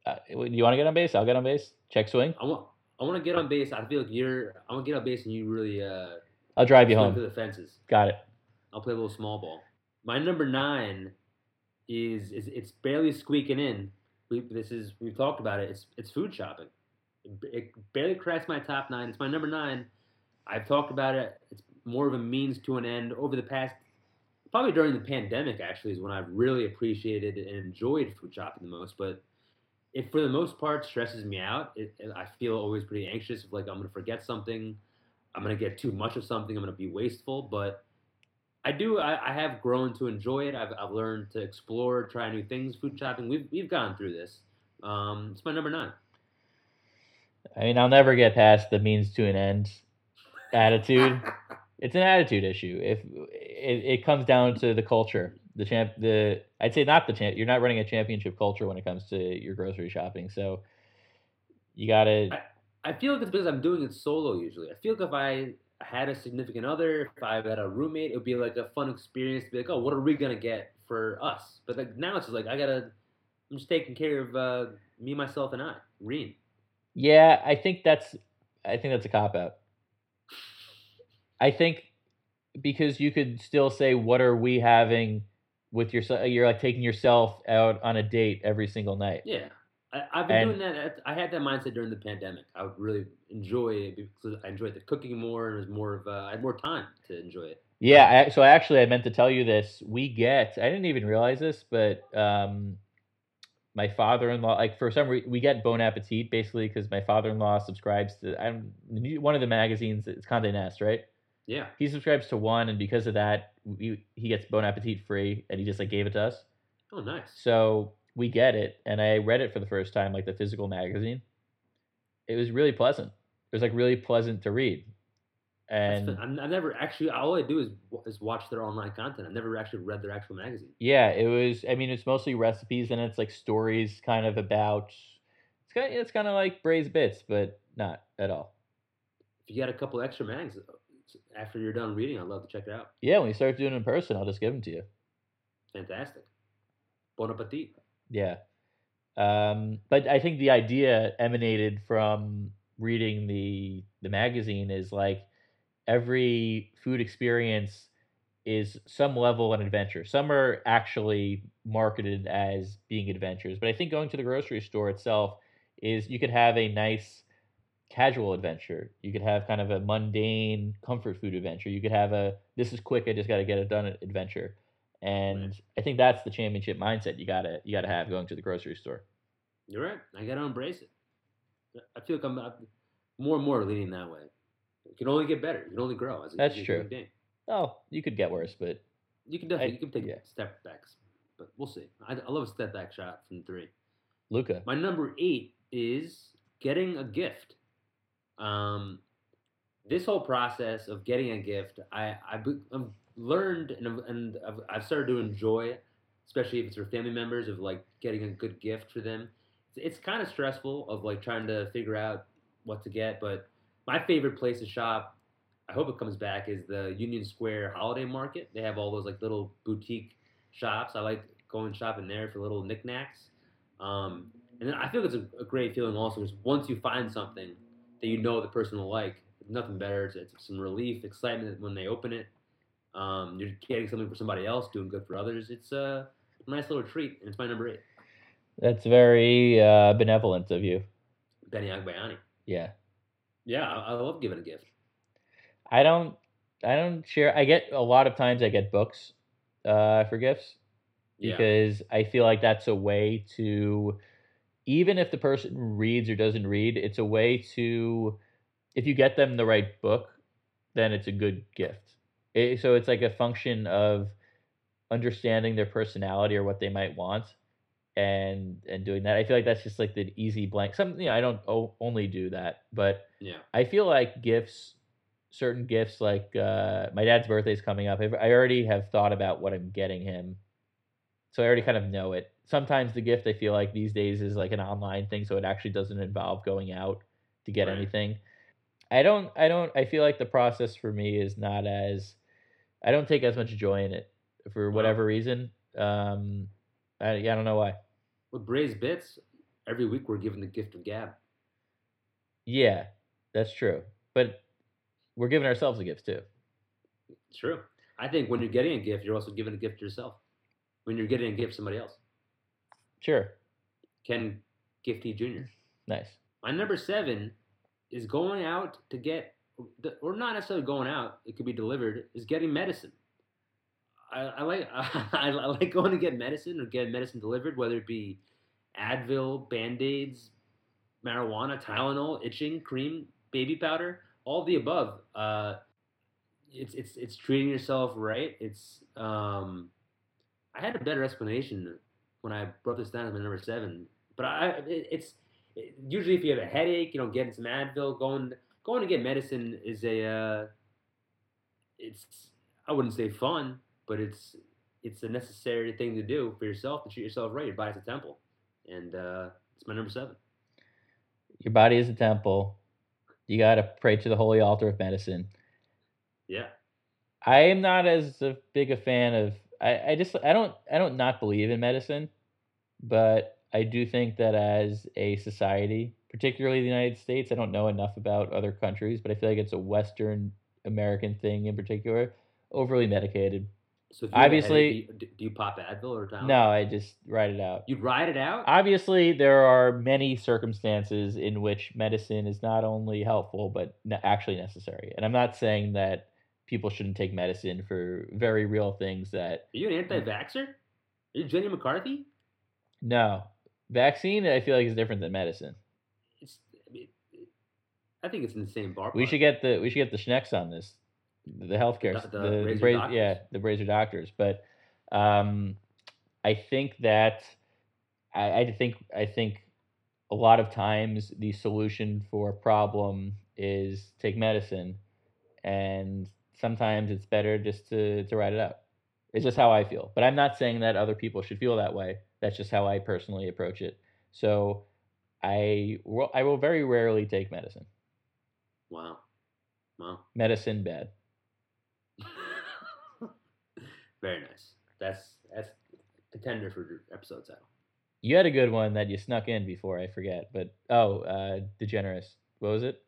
Uh, you want to get on base? I'll get on base. Check swing. I want. I want to get on base. I feel like you're. I want to get on base, and you really. Uh, I'll drive you home. To the fences. Got it. I'll play a little small ball. My number nine is is it's barely squeaking in. We this is we've talked about it. It's it's food shopping. It barely cracks my top nine. It's my number nine. I've talked about it. It's more of a means to an end. Over the past, probably during the pandemic, actually, is when I've really appreciated and enjoyed food shopping the most. But it, for the most part, stresses me out. It, it, I feel always pretty anxious, of like I'm going to forget something. I'm going to get too much of something. I'm going to be wasteful. But I do. I, I have grown to enjoy it. I've, I've learned to explore, try new things, food shopping. We've we've gone through this. Um, it's my number nine. I mean, I'll never get past the means to an end attitude. It's an attitude issue. If it, it comes down to the culture. The champ, the I'd say not the champ. You're not running a championship culture when it comes to your grocery shopping, so you gotta. I, I feel like it's because I'm doing it solo usually. I feel like if I had a significant other, if I had a roommate, it would be like a fun experience to be like, oh, what are we gonna get for us? But like now it's just like I gotta. I'm just taking care of uh, me, myself, and I. Reen. Yeah, I think that's I think that's a cop-out. I think because you could still say, what are we having with yourself? You're like taking yourself out on a date every single night. Yeah. I, I've been and, doing that. I had that mindset during the pandemic. I would really enjoy it because I enjoyed the cooking more. And it was more of a, I had more time to enjoy it. Yeah. I, so actually, I meant to tell you this. We get, I didn't even realize this, but um, my father-in-law, like for some reason, we get Bon Appetit basically because my father-in-law subscribes to I'm, one of the magazines. It's Condé Nast, right? Yeah. He subscribes to one, and because of that, we, he gets Bon Appetit free, and he just like gave it to us. Oh, nice. So we get it, and I read it for the first time, like the physical magazine. It was really pleasant. It was like really pleasant to read. And I never actually, all I do is is watch their online content. I never actually read their actual magazine. Yeah, it was. I mean, it's mostly recipes, and it's like stories, kind of about. It's kind of, it's kind of like Braze Bits, but not at all. If you got a couple extra mags after you're done reading, I'd love to check it out. Yeah, when you start doing it in person, I'll just give them to you. Fantastic. Bon appetit. Yeah. Um, but I think the idea emanated from reading the the magazine is like every food experience is some level an adventure. Some are actually marketed as being adventures. But I think going to the grocery store itself is you could have a nice casual adventure. You could have kind of a mundane comfort food adventure. You could have a, this is quick, I just got to get it done adventure. And right. I think that's the championship mindset you gotta you gotta have going to the grocery store. You're right. I gotta embrace it. I feel like I'm more and more leaning that way. You can only get better. You can only grow. As a, that's as a true. Game. Oh, you could get worse, but you can definitely I, you can take yeah. step backs. But we'll see. I, I love a step back shot from three. Luca. My number eight is getting a gift. Um, this whole process of getting a gift, I I I'm, learned and and I've, I've started to enjoy, especially if it's for family members, of like getting a good gift for them. It's, it's kind of stressful of like trying to figure out what to get, but my favorite place to shop, I hope it comes back, is the Union Square Holiday Market. They have all those like little boutique shops. I like going shopping there for little knickknacks. Um, and then I feel it's a, a great feeling also is once you find something that you know the person will like, nothing better. It's, it's some relief, excitement when they open it. Um, you're getting something for somebody else, doing good for others. It's a nice little treat, and it's my number eight. That's very uh, benevolent of you. Benny Agbayani. Yeah. Yeah, I, I love giving a gift. I don't I don't share. I get a lot of times I get books uh, for gifts because yeah. I feel like that's a way to, even if the person reads or doesn't read, it's a way to, if you get them the right book, then it's a good gift. It, so it's like a function of understanding their personality or what they might want, and and doing that. I feel like that's just like the easy blank. Some, you know, I don't o- only do that, but yeah, I feel like gifts, certain gifts, like uh, my dad's birthday is coming up. I've, I already have thought about what I'm getting him, so I already kind of know it. Sometimes the gift I feel like these days is like an online thing, so it actually doesn't involve going out to get right. anything. I don't. I don't. I feel like the process for me is not as. I don't take as much joy in it for whatever reason. Um, I, I don't know why. With Braze Bits, every week we're giving the gift of gab. Yeah, that's true. But we're giving ourselves a gift, too. True. I think when you're getting a gift, you're also giving a gift to yourself. When you're getting a gift to somebody else. Sure. Ken Gifty Junior Nice. My number seven is going out to get, or not necessarily going out, it could be delivered, is getting medicine. I, I like I, I like going to get medicine or get medicine delivered, whether it be Advil, Band-Aids, marijuana, Tylenol, itching, cream, baby powder, all the above. Uh, it's it's it's treating yourself right. It's um, I had a better explanation when I brought this down as my number seven, but I it, it's. Usually, if you have a headache, you know, getting some Advil, going going to get medicine is a, uh, it's I wouldn't say fun, but it's it's a necessary thing to do for yourself to treat yourself right. Your body's a temple, and uh, it's my number seven. Your body is a temple. You gotta pray to the holy altar of medicine. Yeah, I am not as a big a fan of. I, I just I don't I don't not believe in medicine, but I do think that as a society, particularly the United States. I don't know enough about other countries, but I feel like it's a Western American thing in particular, overly medicated. So if you obviously, headache, do, you, do you pop Advil or Tylenol? No, I just ride it out. You ride it out? Obviously, there are many circumstances in which medicine is not only helpful, but actually necessary. And I'm not saying that people shouldn't take medicine for very real things that... Are you an anti-vaxxer? Are you Jenny McCarthy? No. Vaccine, I feel like, is different than medicine. It's, I, mean, I think it's in the same ballpark. We should get the we should get the schnecks on this. The healthcare, the, the, the, the bra- yeah, the Brazy doctors. But um, I think that I, I think I think a lot of times the solution for a problem is take medicine, and sometimes it's better just to to ride it out. It's just how I feel. But I'm not saying that other people should feel that way. That's just how I personally approach it. So I will, I will very rarely take medicine. Wow, wow, medicine bad. Very nice. That's that's contender for episode title. You had a good one that you snuck in before I forget, but oh, uh, DeGeneres. What was it?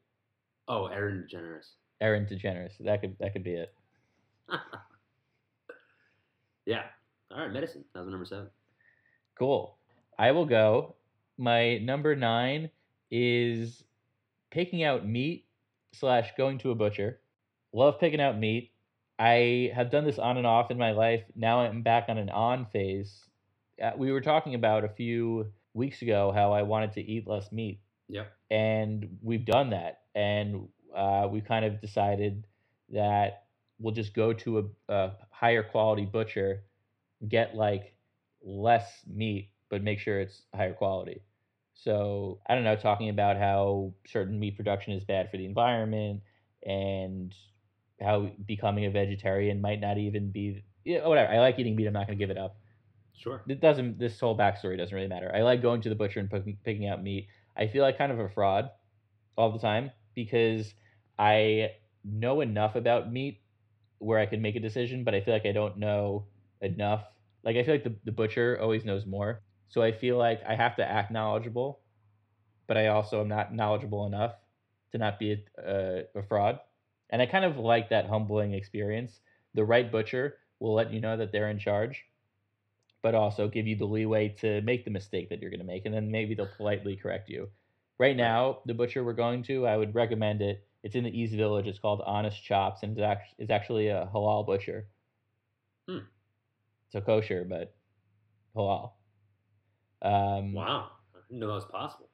Oh, Aaron DeGeneres. Aaron DeGeneres. That could that could be it. Yeah. All right, medicine. That was number seven. Cool. I will go. My number nine is picking out meat slash going to a butcher. Love picking out meat. I have done this on and off in my life. Now I'm back on an on phase. We were talking about a few weeks ago how I wanted to eat less meat. Yeah. And we've done that. And uh, we kind of decided that we'll just go to a, a higher quality butcher, get like less meat, but make sure it's higher quality. So I don't know, talking about how certain meat production is bad for the environment and how becoming a vegetarian might not even be, you know, whatever. I like eating meat. I'm not going to give it up. Sure. It doesn't, this whole backstory doesn't really matter. I like going to the butcher and p- picking out meat. I feel like kind of a fraud all the time because I know enough about meat where I can make a decision, but I feel like I don't know enough. Like, I feel like the, the butcher always knows more. So I feel like I have to act knowledgeable, but I also am not knowledgeable enough to not be a, a, a fraud. And I kind of like that humbling experience. The right butcher will let you know that they're in charge, but also give you the leeway to make the mistake that you're going to make, and then maybe they'll politely correct you. Right now, the butcher we're going to, I would recommend it. It's in the East Village. It's called Honest Chops, and it's, act- it's actually a halal butcher. Hmm. So kosher, but halal. Um, wow. I didn't know that was possible.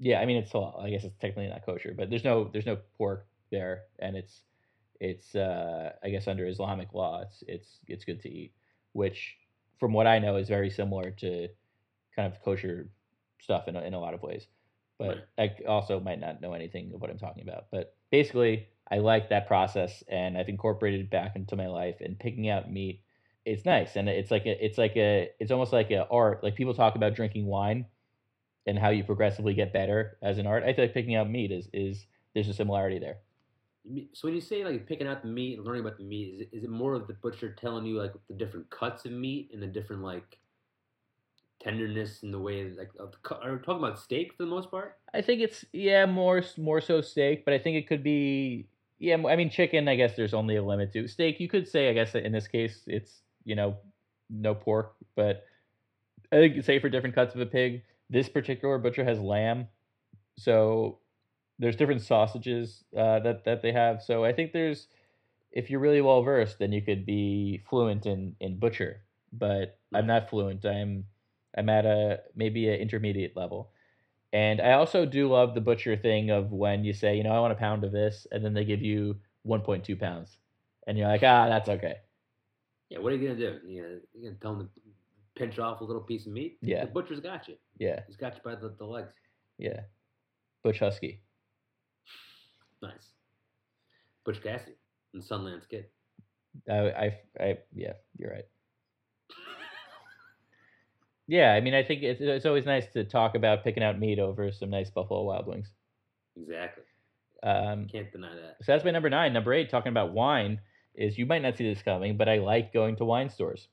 Yeah, I mean, it's halal. I guess it's technically not kosher, but there's no there's no pork there, and it's it's uh I guess under Islamic law it's it's it's good to eat, which from what I know is very similar to kind of kosher stuff in a, in a lot of ways, but right. I also might not know anything of what I'm talking about, but basically I like that process and I've incorporated it back into my life, and picking out meat, it's nice. And it's like a, it's like a it's almost like an art. Like people talk about drinking wine and how you progressively get better as an art. I feel like picking out meat is is there's a similarity there. So when you say like picking out the meat and learning about the meat, is it, is it more of the butcher telling you like the different cuts of meat and the different like tenderness and the way like of the cut? Are we talking about steak for the most part? I think it's yeah more more so steak, but I think it could be yeah I mean chicken. I guess there's only a limit to steak. You could say I guess in this case it's you know no pork, but I think say for different cuts of a pig. This particular butcher has lamb, so. There's different sausages uh, that that they have, so I think there's, if you're really well versed, then you could be fluent in, in butcher. But I'm not fluent. I'm I'm at a maybe an intermediate level, and I also do love the butcher thing of when you say, you know, I want a pound of this, and then they give you one point two pounds, and you're like, ah, that's okay. Yeah, what are you gonna do? You know, you're gonna tell them to pinch off a little piece of meat. Yeah, the butcher's got you. Yeah, he's got you by the, the legs. Yeah, Butch Husky. Nice. Butch Cassidy and Sundance Kid. I, I, I, yeah, you're right. Yeah, I mean, I think it's, it's always nice to talk about picking out meat over some nice Buffalo Wild Wings. Exactly. Um, Can't deny that. So that's my number nine. Number eight, talking about wine, is you might not see this coming, but I like going to wine stores.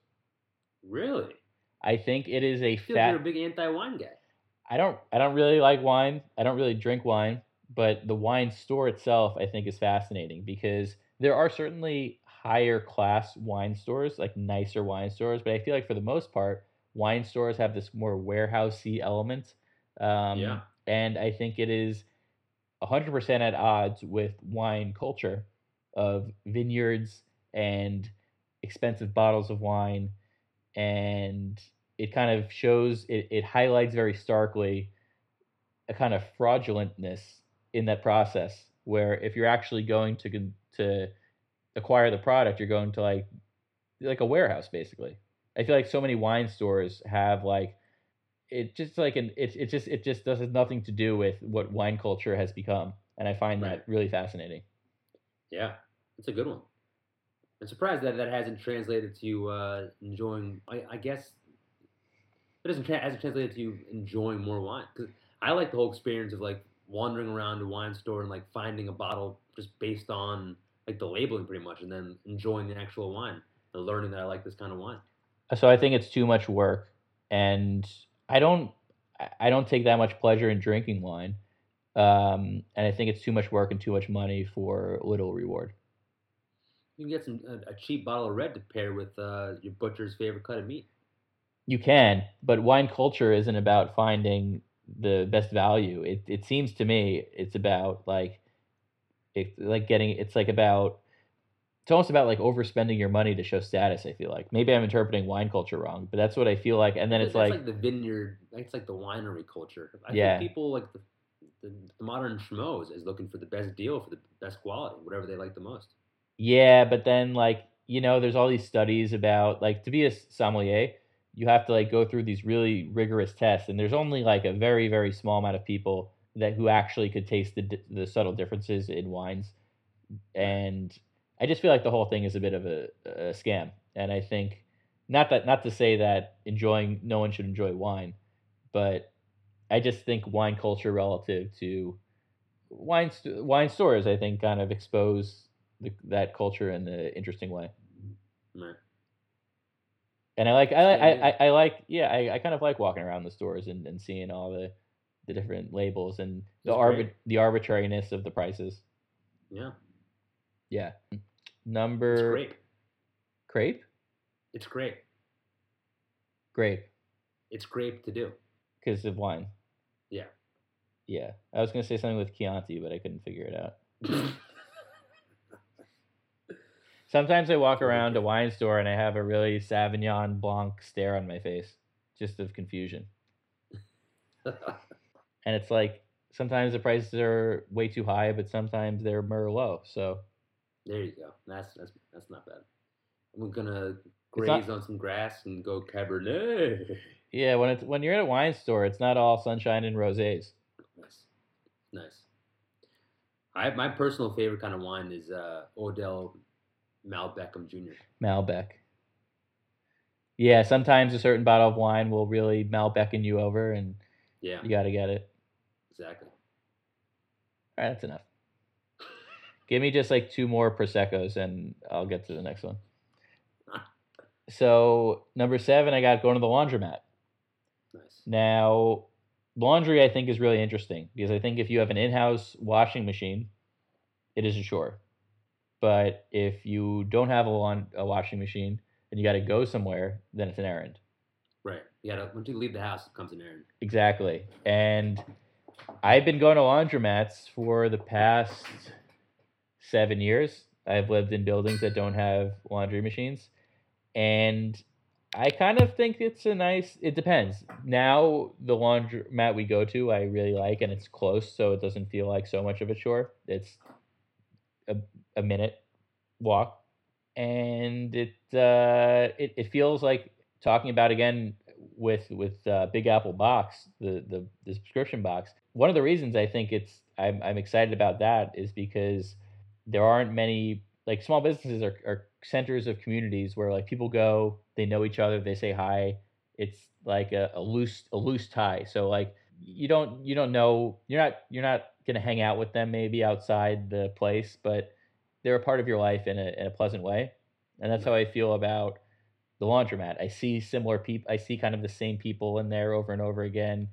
Really? I think it is a fat... I feel like you're a big anti-wine guy. I don't I don't really like wine. I don't really drink wine, but the wine store itself I think is fascinating because there are certainly higher class wine stores, like nicer wine stores, but I feel like for the most part, wine stores have this more warehousey element. Um, yeah. And I think it is one hundred percent at odds with wine culture of vineyards and expensive bottles of wine. And it kind of shows, it, it highlights very starkly a kind of fraudulentness in that process, where if you're actually going to to acquire the product, you're going to like like a warehouse, basically. I feel like so many wine stores have like, it just like an it it just it just does has nothing to do with what wine culture has become, and I find right. that really fascinating. Yeah, it's a good one. I'm surprised that that hasn't translated to you uh, enjoying. I, I guess it doesn't tra- hasn't translated to you enjoying more wine, because I like the whole experience of like wandering around a wine store and like finding a bottle just based on like the labeling pretty much, and then enjoying the actual wine and learning that I like this kind of wine. So I think it's too much work, and I don't I don't take that much pleasure in drinking wine, um, and I think it's too much work and too much money for little reward. You can get some a, a cheap bottle of red to pair with uh, your butcher's favorite cut of meat. You can, but wine culture isn't about finding the best value. It it seems to me it's about like it like getting it's like about it's almost about like overspending your money to show status. I feel like maybe I'm interpreting wine culture wrong, but that's what I feel like. And then it's that's like, like the vineyard, it's like the winery culture. I yeah. think people like the, the, the modern schmoes is looking for the best deal for the best quality, whatever they like the most. Yeah, but then like you know, there's all these studies about like to be a sommelier, you have to like go through these really rigorous tests, and there's only like a very very small amount of people that who actually could taste the the subtle differences in wines, and I just feel like the whole thing is a bit of a, a scam. And I think not that not to say that enjoying no one should enjoy wine, but I just think wine culture relative to wine wine stores, I think, kind of expose the, that culture in an interesting way. Right. And I like I I, I, I like yeah I, I kind of like walking around the stores and, and seeing all the, the different labels and the arbi- the arbitrariness of the prices. Yeah. Yeah. Number... It's grape. Crepe? It's grape. Grape. It's grape to do. Because of wine. Yeah. Yeah. I was going to say something with Chianti, but I couldn't figure it out. Sometimes I walk around a wine store and I have a really Sauvignon Blanc stare on my face, just of confusion. And it's like, sometimes the prices are way too high, but sometimes they're Merlot, so... There you go. That's that's that's not bad. I'm gonna graze not, on some grass and go Cabernet. Yeah, when it's when you're at a wine store, it's not all sunshine and rosés. Nice, nice. I my personal favorite kind of wine is uh, Odell Malbeckham Junior Malbec. Yeah, sometimes a certain bottle of wine will really Malbecken you over, and yeah, you gotta get it. Exactly. All right, that's enough. Give me just like two more Prosecco's and I'll get to the next one. So number seven, I got going to the laundromat. Nice. Now, laundry I think is really interesting because I think if you have an in-house washing machine, it is a chore. But if you don't have a, lawn- a washing machine and you got to go somewhere, then it's an errand. Right. You got to once you leave the house, it becomes an errand. Exactly. And I've been going to laundromats for the past seven years. I've lived in buildings that don't have laundry machines. And I kind of think it's a nice, it depends. Now the laundromat we go to, I really like, and it's close. So it doesn't feel like so much of a chore. It's a, a minute walk. And it, uh, it, it feels like talking about again with, with uh, Big Apple Box, the, the, the subscription box. One of the reasons I think it's, I'm, I'm excited about that is because there aren't many, like small businesses are, are centers of communities where like people go, they know each other, they say hi. It's like a, a loose a loose tie. So like you don't you don't know you're not you're not gonna hang out with them maybe outside the place, but they're a part of your life in a in a pleasant way. And that's how I feel about the laundromat. I see similar people. I see kind of the same people in there over and over again.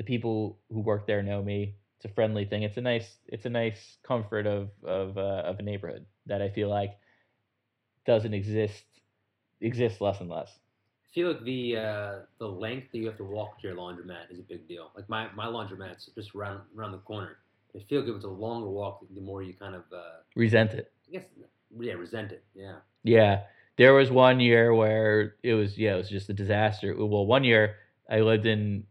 the people who work there know me. It's a friendly thing. It's a nice, it's a nice comfort of of uh, of a neighborhood that I feel like doesn't exist exists less and less. I feel like the uh, the length that you have to walk to your laundromat is a big deal. Like my my laundromat's just around around the corner. I feel like if it's a longer walk, the more you kind of uh, resent it. I guess yeah, resent it. Yeah. Yeah. There was one year where it was yeah, it was just a disaster. Well, one year I lived in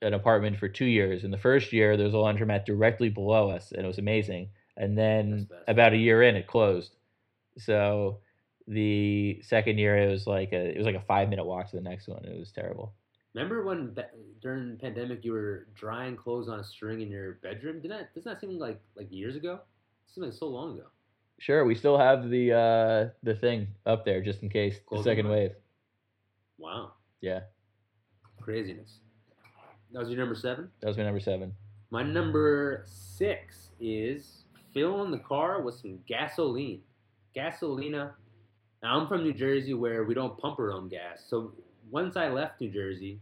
an apartment for two years. In the first year, there was a laundromat directly below us, and it was amazing. And then about a year in, it closed. So the second year, it was like a it was like a five minute walk to the next one. It was terrible. Remember when during the pandemic you were drying clothes on a string in your bedroom? Didn't that doesn't that seem like like years ago? It seemed like so long ago. Sure, we still have the uh, the thing up there just in case closing the second up. Wave. Wow. Yeah. Craziness. That was your number seven? That was my number seven. My number six is filling the car with some gasoline. Gasolina. Now, I'm from New Jersey where we don't pump our own gas. So once I left New Jersey,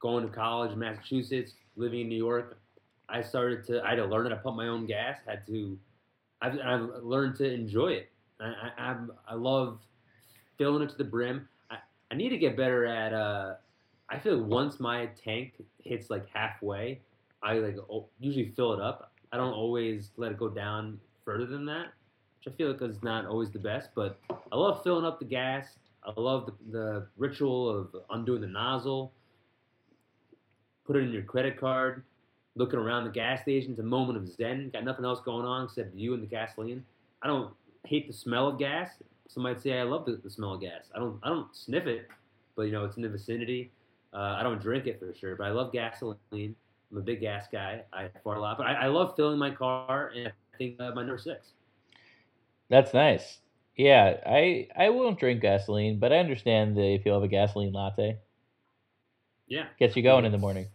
going to college in Massachusetts, living in New York, I started to, I had to learn how to pump my own gas, had to, I've, I've learned to enjoy it. I, I, I'm, I love filling it to the brim. I, I need to get better at, uh, I feel like once my tank hits like halfway, I like usually fill it up. I don't always let it go down further than that, which I feel like is not always the best. But I love filling up the gas. I love the, the ritual of undoing the nozzle, put it in your credit card, looking around the gas station. It's a moment of zen. Got nothing else going on except you and the gasoline. I don't hate the smell of gas. Some might say I love the, the smell of gas. I don't. I don't sniff it, but you know it's in the vicinity. Uh, I don't drink it for sure, but I love gasoline. I'm a big gas guy. I fart a lot, but I, I love filling my car, and I think uh, my number six. That's nice. Yeah, I I won't drink gasoline, but I understand the appeal of a gasoline latte. Yeah, gets you going in the morning.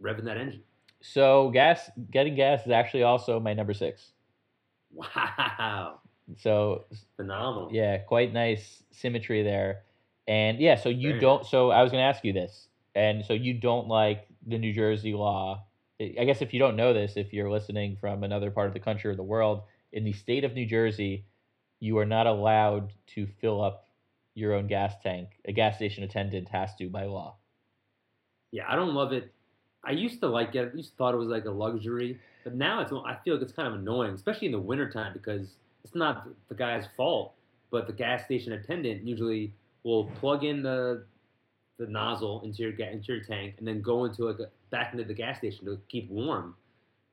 Revving that engine. So gas, getting gas is actually also my number six. Wow. So phenomenal. Yeah, quite nice symmetry there. And yeah, so you Fair. don't, so I was going to ask you this. And so you don't like the New Jersey law. I guess if you don't know this, if you're listening from another part of the country or the world, in the state of New Jersey, you are not allowed to fill up your own gas tank. A gas station attendant has to by law. Yeah, I don't love it. I used to like it. I used to thought it was like a luxury. But now it's, I feel like it's kind of annoying, especially in the wintertime, because it's not the guy's fault, but the gas station attendant usually will plug in the the nozzle into your into your tank and then go into like a, back into the gas station to keep warm.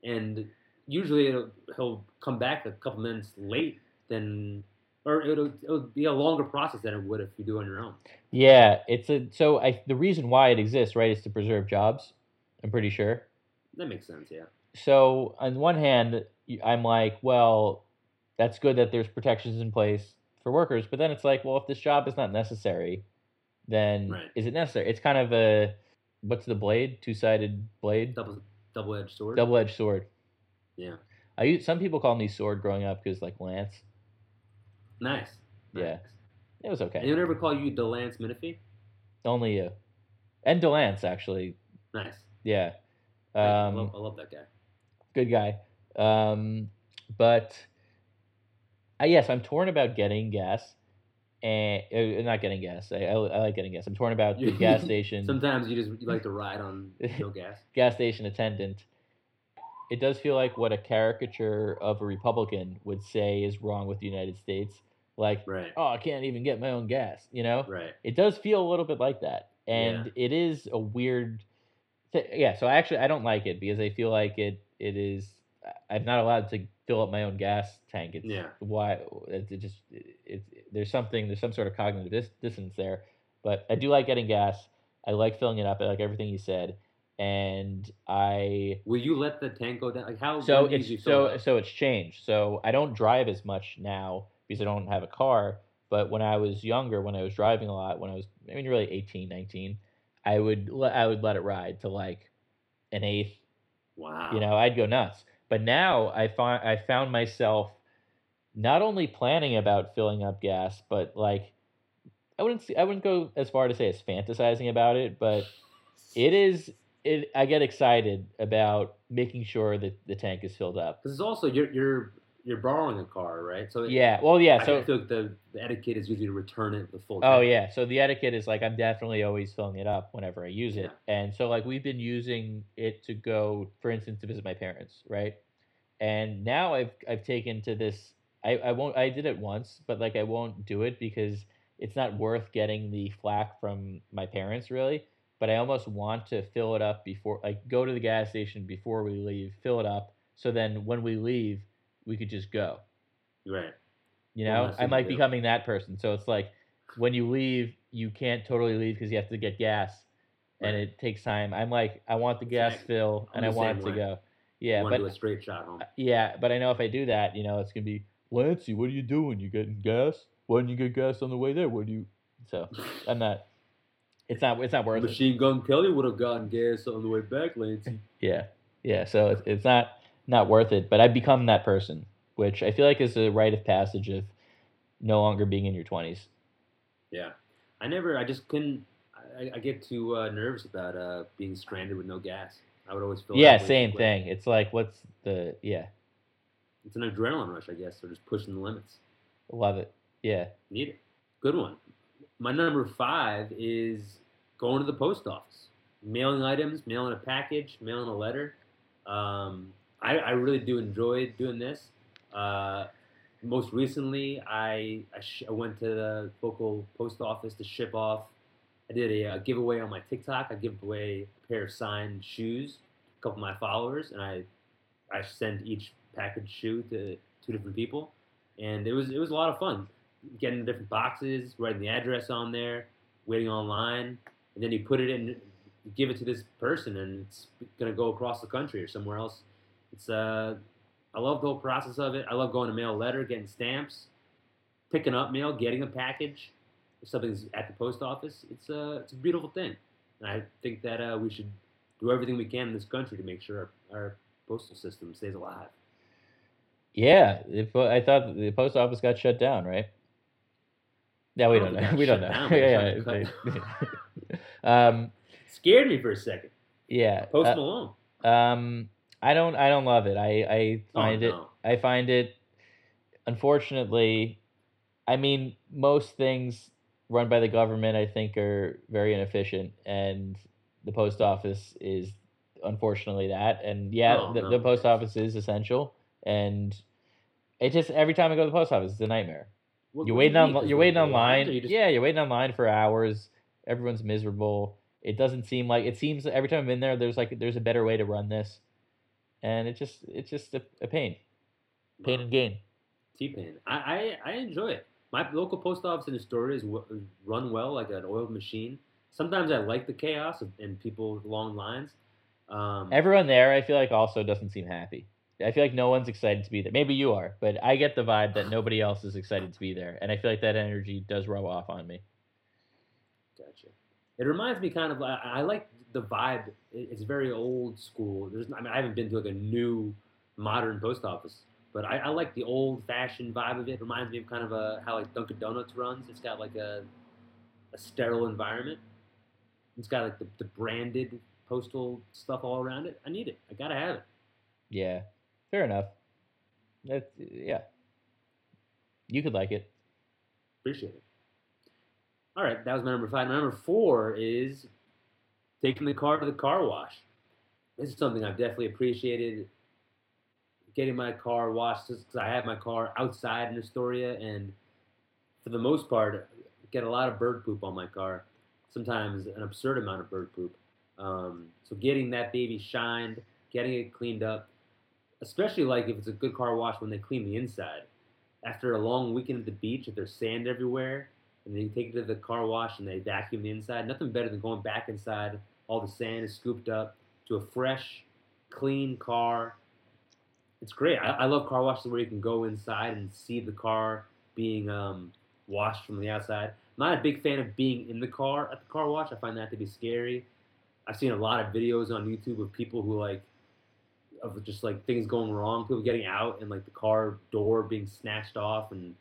And usually it'll, he'll come back a couple minutes late, then or it'll it'll be a longer process than it would if you do on your own. Yeah, it's a so I the reason why it exists, right, is to preserve jobs. I'm pretty sure. That makes sense. Yeah. So on one hand, I'm like, well, that's good that there's protections in place for workers, but then it's like, well, if this job is not necessary, then right. Is it necessary? It's kind of a, what's the blade? Two-sided blade? Double, double-edged sword? Double-edged sword. Yeah. I used, some people call me sword growing up because, like, Lance. Nice. Yeah. Nice. It was okay. Anyone ever call you DeLance Minifee? Only you. And DeLance, actually. Nice. Yeah. Um, I, love, I love that guy. Good guy. Um, but... Uh, yes, I'm torn about getting gas, and uh, not getting gas. I, I, I like getting gas. I'm torn about the gas station. Sometimes you just you like to ride on no gas. Gas station attendant. It does feel like what a caricature of a Republican would say is wrong with the United States. Like, right. Oh, I can't even get my own gas. You know, right? It does feel a little bit like that, and yeah. It is a weird. Th- yeah. So actually, I don't like it because I feel like it. It is. I'm not allowed to fill up my own gas tank. It's yeah. why it, it just it, it there's something there's some sort of cognitive dis- dissonance there. But I do like getting gas. I like filling it up. I like everything you said. And I will you let the tank go down? Like how so it's you so it so it's changed. So I don't drive as much now because I don't have a car. But when I was younger, when I was driving a lot, when I was I mean really eighteen, nineteen, I would I would let it ride to like an eighth. Wow. You know, I'd go nuts. But now I find I found myself not only planning about filling up gas, but like I wouldn't see, I wouldn't go as far to say it's fantasizing about it, but it is it, I get excited about making sure that the tank is filled up. Because it's also, you're you're you're borrowing a car, right? So it, yeah, well, yeah. I so feel like the, the etiquette is usually to return it the full. Oh tank. Yeah, so the etiquette is like I'm definitely always filling it up whenever I use it, yeah. And so like we've been using it to go, for instance, to visit my parents, right? And now I've I've taken to this. I, I won't. I did it once, but like I won't do it because it's not worth getting the flack from my parents, really. But I almost want to fill it up before, like, go to the gas station before we leave, fill it up, so then when we leave, we could just go. Right. You know, well, I'm like becoming that person. So it's like when you leave, you can't totally leave because you have to get gas, right. And it takes time. I'm like, I want the gas exactly. fill, I'm and I want it way. to go. Yeah, but do a straight shot home. Yeah, but I know if I do that, you know, it's gonna be Lancey. What are you doing? You getting gas? Why didn't you get gas on the way there? What do you? So I'm not. It's not. It's not worth it. Machine Gun Kelly would have gotten gas on the way back, Lancey. Yeah, yeah. So it's it's not not worth it. But I've become that person, which I feel like is a rite of passage of no longer being in your twenties. Yeah, I never. I just couldn't. I, I get too uh, nervous about uh, being stranded with no gas. I would always feel. Yeah, same quick. thing. It's like, what's the yeah. It's an adrenaline rush, I guess. So just pushing the limits. Love it. Yeah. Need it. Good one. My number five is going to the post office, mailing items, mailing a package, mailing a letter. Um, I, I really do enjoy doing this. Uh, most recently, I I, sh- I went to the local post office to ship off. I did a, a giveaway on my TikTok. I gave away a pair of signed shoes, a couple of my followers, and I I sent each package shoe to two different people, and it was it was a lot of fun. Getting the different boxes, writing the address on there, waiting online, and then you put it in, give it to this person, and it's going to go across the country or somewhere else. It's uh, I love the whole process of it. I love going to mail a letter, getting stamps, picking up mail, getting a package. If something's at the post office, it's a, it's a beautiful thing. And I think that uh, we should do everything we can in this country to make sure our, our postal system stays alive. Yeah, if, I thought the post office got shut down, right? No, we don't know. We don't know. Yeah, yeah. um, Scared me for a second. Yeah. Post uh, Malone. Um, I don't. I don't love it. I. I find oh, no. it. I find it. Unfortunately, I mean, most things run by the government, I think, are very inefficient, and the post office is unfortunately that. And yeah, oh, the, no. the post office is essential, and it just every time I go to the post office, it's a nightmare. What you're waiting on. You're waiting online. You just... Yeah, you're waiting online for hours. Everyone's miserable. It doesn't seem like it seems every time I'm in there. There's like there's a better way to run this, and it just it's just a, a pain, pain yeah. and gain. T-pain. I, I I enjoy it. My local post office in Astoria is w- run well, like an oiled machine. Sometimes I like the chaos of, and people with long lines. Um, Everyone there, I feel like, also doesn't seem happy. I feel like no one's excited to be there. Maybe you are, but I get the vibe that nobody else is excited to be there, and I feel like that energy does rub off on me. Gotcha. It reminds me kind of. I, I like the vibe. It's very old school. There's. I mean, I haven't been to like a new, modern post office, but I, I like the old-fashioned vibe of it. It reminds me of kind of a how like Dunkin' Donuts runs. It's got like a, a sterile environment. It's got like the, the branded postal stuff all around it. I need it. I gotta have it. Yeah. Fair enough. That's, yeah. You could like it. Appreciate it. All right. That was my number five. My number four is taking the car to the car wash. This is something I've definitely appreciated. Getting my car washed just because I have my car outside in Astoria. And for the most part, get a lot of bird poop on my car. Sometimes an absurd amount of bird poop. Um, so getting that baby shined, getting it cleaned up. Especially like if it's a good car wash when they clean the inside. After a long weekend at the beach, if there's sand everywhere, and then you take it to the car wash and they vacuum the inside, nothing better than going back inside. All the sand is scooped up to a fresh, clean car. It's great. I, I love car washes where you can go inside and see the car being um, washed from the outside. I'm not a big fan of being in the car at the car wash. I find that to be scary. I've seen a lot of videos on YouTube of people who like, of just like things going wrong, people getting out and like the car door being snatched off, and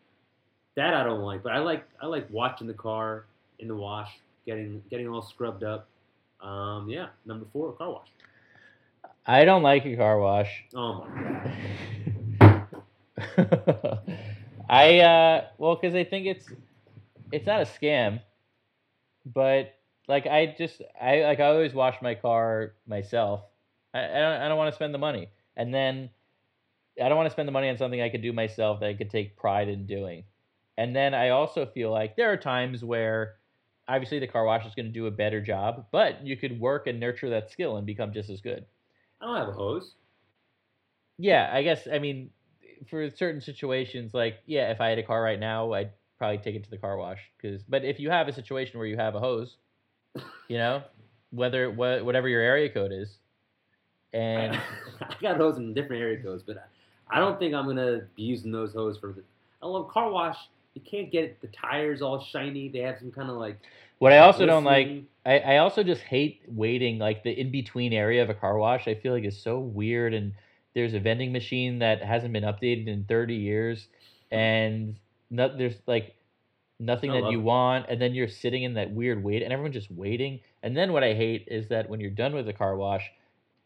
that I don't like. But I like I like watching the car in the wash, getting getting all scrubbed up. Um, yeah, number four, a car wash. I don't like a car wash. Oh my god. I uh, well, because I think it's it's not a scam, but like I just I like I always wash my car myself. I, I don't I don't want to spend the money, and then I don't want to spend the money on something I could do myself that I could take pride in doing. And then I also feel like there are times where obviously the car wash is going to do a better job, but you could work and nurture that skill and become just as good. I don't have a hose. Yeah, I guess, I mean, for certain situations, like, yeah, if I had a car right now, I'd probably take it to the car wash. Cause, but if you have a situation where you have a hose, you know, whether wh- whatever your area code is. And I got hose in different area codes, but I, I don't think I'm going to be using those hose for the – I love car wash. You can't get the tires all shiny. They have some kind of like. What I also don't like, I, I also just hate waiting, like the in-between area of a car wash. I feel like it's so weird, and there's a vending machine that hasn't been updated in thirty years, and no, there's like nothing that you want, and then you're sitting in that weird wait, and everyone's just waiting. And then what I hate is that when you're done with the car wash,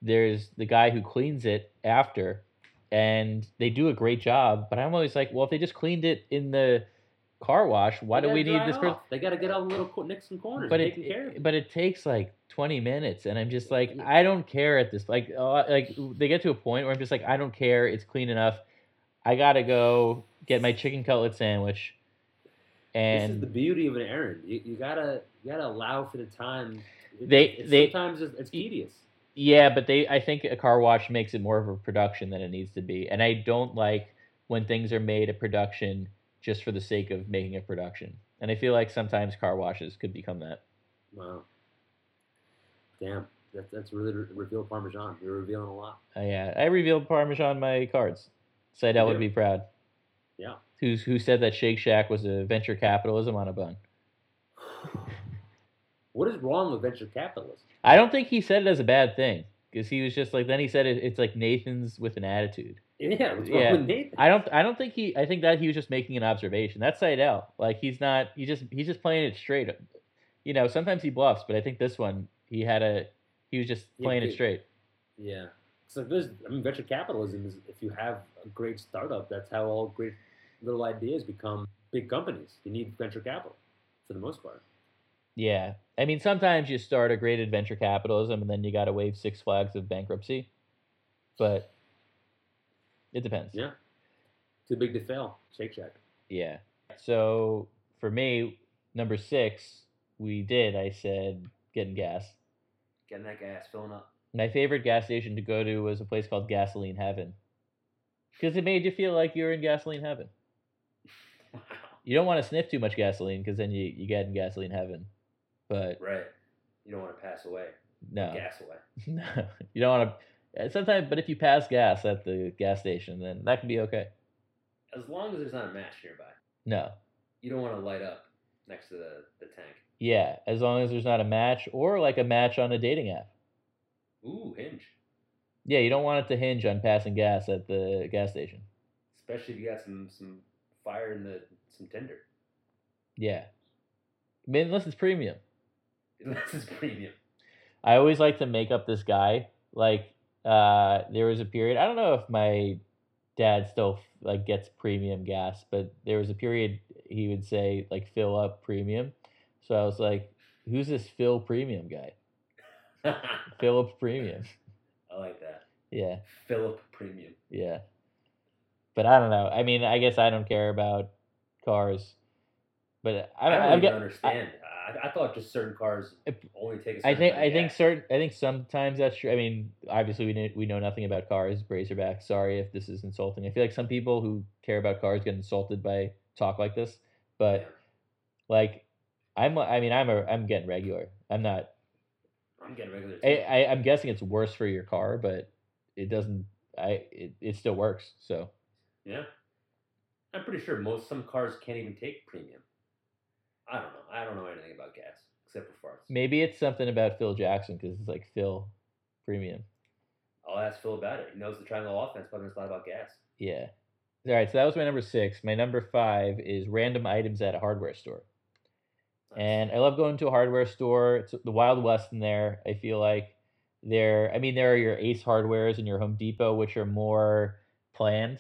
there's the guy who cleans it after, and they do a great job, but I'm always like, well, if they just cleaned it in the car wash, why do we need this person? They got to get all the little nicks and corners but taken it, care of. But it takes like twenty minutes, and I'm just like, I don't care at this. Like, uh, like they get to a point where I'm just like, I don't care. It's clean enough. I got to go get my chicken cutlet sandwich. And this is the beauty of an errand. You, you got to you gotta allow for the time. It, they, it's they, sometimes it's, it's tedious. Yeah, but they. I think a car wash makes it more of a production than it needs to be. And I don't like when things are made a production just for the sake of making a production. And I feel like sometimes car washes could become that. Wow. Damn. That, that's really re- revealed Parmesan. You're revealing a lot. Uh, yeah. I revealed Parmesan my cards. Seidel would be proud. Yeah. Who's, who said that Shake Shack was a venture capitalism on a bun? What is wrong with venture capitalism? I don't think he said it as a bad thing. Because he was just like, then he said it, it's like Nathan's with an attitude. Yeah, what's wrong yeah. with Nathan? I don't. I don't think he. I think that he was just making an observation. That's Seidel. Like he's not. He just. He's just playing it straight. You know. Sometimes he bluffs, but I think this one he had a. He was just playing yeah, it straight. Yeah. So there's. I mean, venture capitalism is if you have a great startup, that's how all great little ideas become big companies. You need venture capital, for the most part. Yeah. I mean, sometimes you start a great venture capitalism, and then you got to wave six flags of bankruptcy, but. It depends. Yeah. Too big to fail. Shake Shack. Yeah. So for me, number six, we did. I said getting gas. Getting that gas, filling up. My favorite gas station to go to was a place called Gasoline Heaven. Because it made you feel like you were in gasoline heaven. You don't want to sniff too much gasoline because then you, you get in gasoline heaven. But right. You don't want to pass away. No. Gas away. No. You don't want to... Sometimes, but if you pass gas at the gas station, then that can be okay. As long as there's not a match nearby. No. You don't want to light up next to the, the tank. Yeah, as long as there's not a match or like a match on a dating app. Ooh, Hinge. Yeah, you don't want it to hinge on passing gas at the gas station. Especially if you got some, some fire in the some Tinder. Yeah. I mean, unless it's premium. Unless it's premium. I always like to make up this guy, like... Uh, there was a period, I don't know if my dad still like gets premium gas, but there was a period he would say like fill up premium. So I was like, who's this Phil Premium guy? Philip Premium. I like that. Yeah. Philip Premium. Yeah. But I don't know. I mean, I guess I don't care about cars, but I don't, I don't even got, understand. I, I thought just certain cars only take a certain I think I gas. think certain I think sometimes that's true. I mean, obviously we know, we know nothing about cars, Razorback. Sorry if this is insulting. I feel like some people who care about cars get insulted by talk like this, but yeah. like I'm I mean I'm a I'm getting regular. I'm not I'm getting regular. Too. I, I I'm guessing it's worse for your car, but it doesn't I it, it still works. So yeah. I'm pretty sure most some cars can't even take premium. I don't know. I don't know anything about gas, except for farts. Maybe it's something about Phil Jackson, because it's like Phil Premium. I'll ask Phil about it. He knows the triangle offense, but it's not about gas. Yeah. All right, so that was my number six. My number five is random items at a hardware store. And I love going to a hardware store. It's the Wild West in there. I feel like there, I mean, there are your Ace Hardwares and your Home Depot, which are more planned,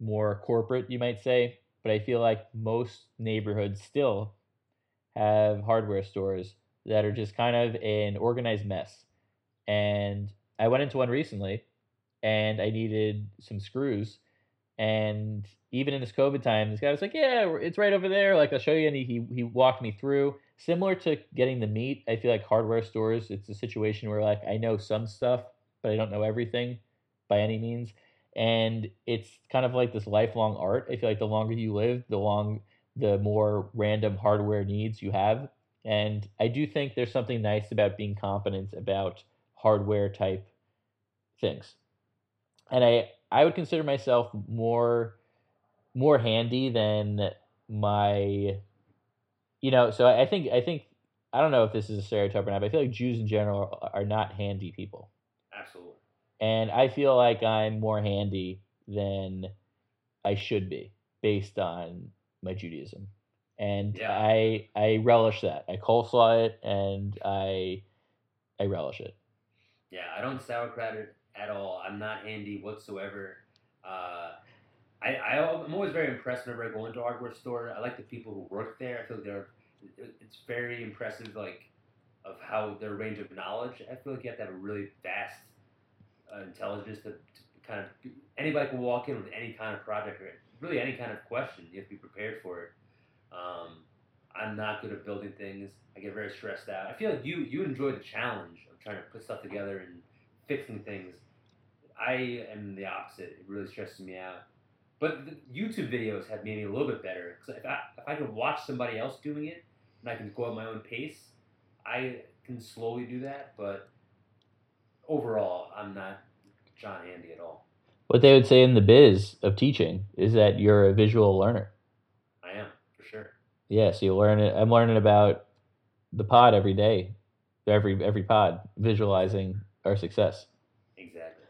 more corporate, you might say. But I feel like most neighborhoods still have hardware stores that are just kind of an organized mess. And I went into one recently and I needed some screws. And even in this COVID time, this guy was like, yeah, it's right over there. Like, I'll show you. And he, he walked me through. Similar to getting the meat, I feel like hardware stores, it's a situation where, like, I know some stuff, but I don't know everything by any means. And it's kind of like this lifelong art. I feel like the longer you live, the long, the more random hardware needs you have. And I do think there's something nice about being competent about hardware type things. And I, I would consider myself more more handy than my, you know, so I think, I think, I don't know if this is a stereotype or not, but I feel like Jews in general are not handy people. Absolutely. And I feel like I'm more handy than I should be based on my Judaism. And yeah. I I relish that. I coleslaw it and I I relish it. Yeah, I don't sauerkraut it at all. I'm not handy whatsoever. Uh, I, I, I'm always very impressed whenever I go into a hardware store. I like the people who work there. I feel like they're, it's very impressive, like, of how their range of knowledge. I feel like you have to have a really vast uh, intelligence to, to kind of, anybody can walk in with any kind of project or really any kind of question. You have to be prepared for it. Um, I'm not good at building things. I get very stressed out. I feel like you, you enjoy the challenge of trying to put stuff together and fixing things. I am the opposite. It really stresses me out. But the YouTube videos have made me a little bit better. Because if I, if I can watch somebody else doing it, and I can go at my own pace, I can slowly do that. But overall, I'm not John Handy at all. What they would say in the biz of teaching is that you're a visual learner. I am, for sure. Yeah, so you learn it. I'm learning about the pod every day, every every pod, visualizing our success. Exactly.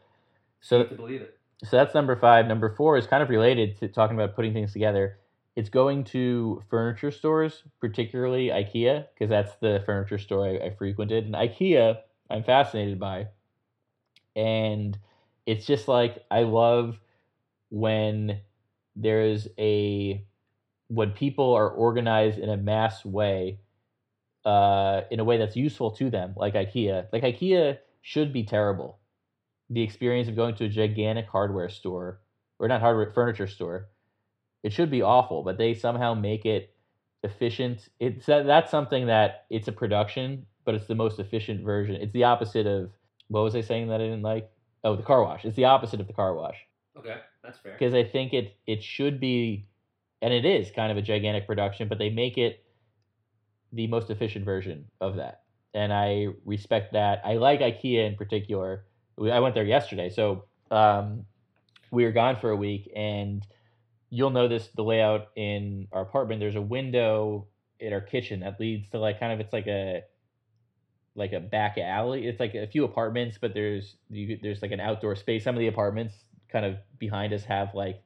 So, to believe it. So that's number five. Number four is kind of related to talking about putting things together. It's going to furniture stores, particularly IKEA, because that's the furniture store I, I frequented. And IKEA, I'm fascinated by. And it's just like, I love when there's a, when people are organized in a mass way, uh, in a way that's useful to them, like IKEA. Like IKEA should be terrible. The experience of going to a gigantic hardware store, or not hardware, furniture store, it should be awful, but they somehow make it efficient. It's that, that's something that it's a production, but it's the most efficient version. It's the opposite of, what was I saying that I didn't like? Oh, the car wash. It's the opposite of the car wash. Okay, that's fair. Because I think it it should be, and it is kind of a gigantic production, but they make it the most efficient version of that. And I respect that. I like IKEA in particular. I went there yesterday, so um, we were gone for a week, and you'll notice the layout in our apartment. There's a window in our kitchen that leads to, like, kind of, it's like a like a back alley. It's like a few apartments, but there's you, there's like an outdoor space. Some of the apartments kind of behind us have, like,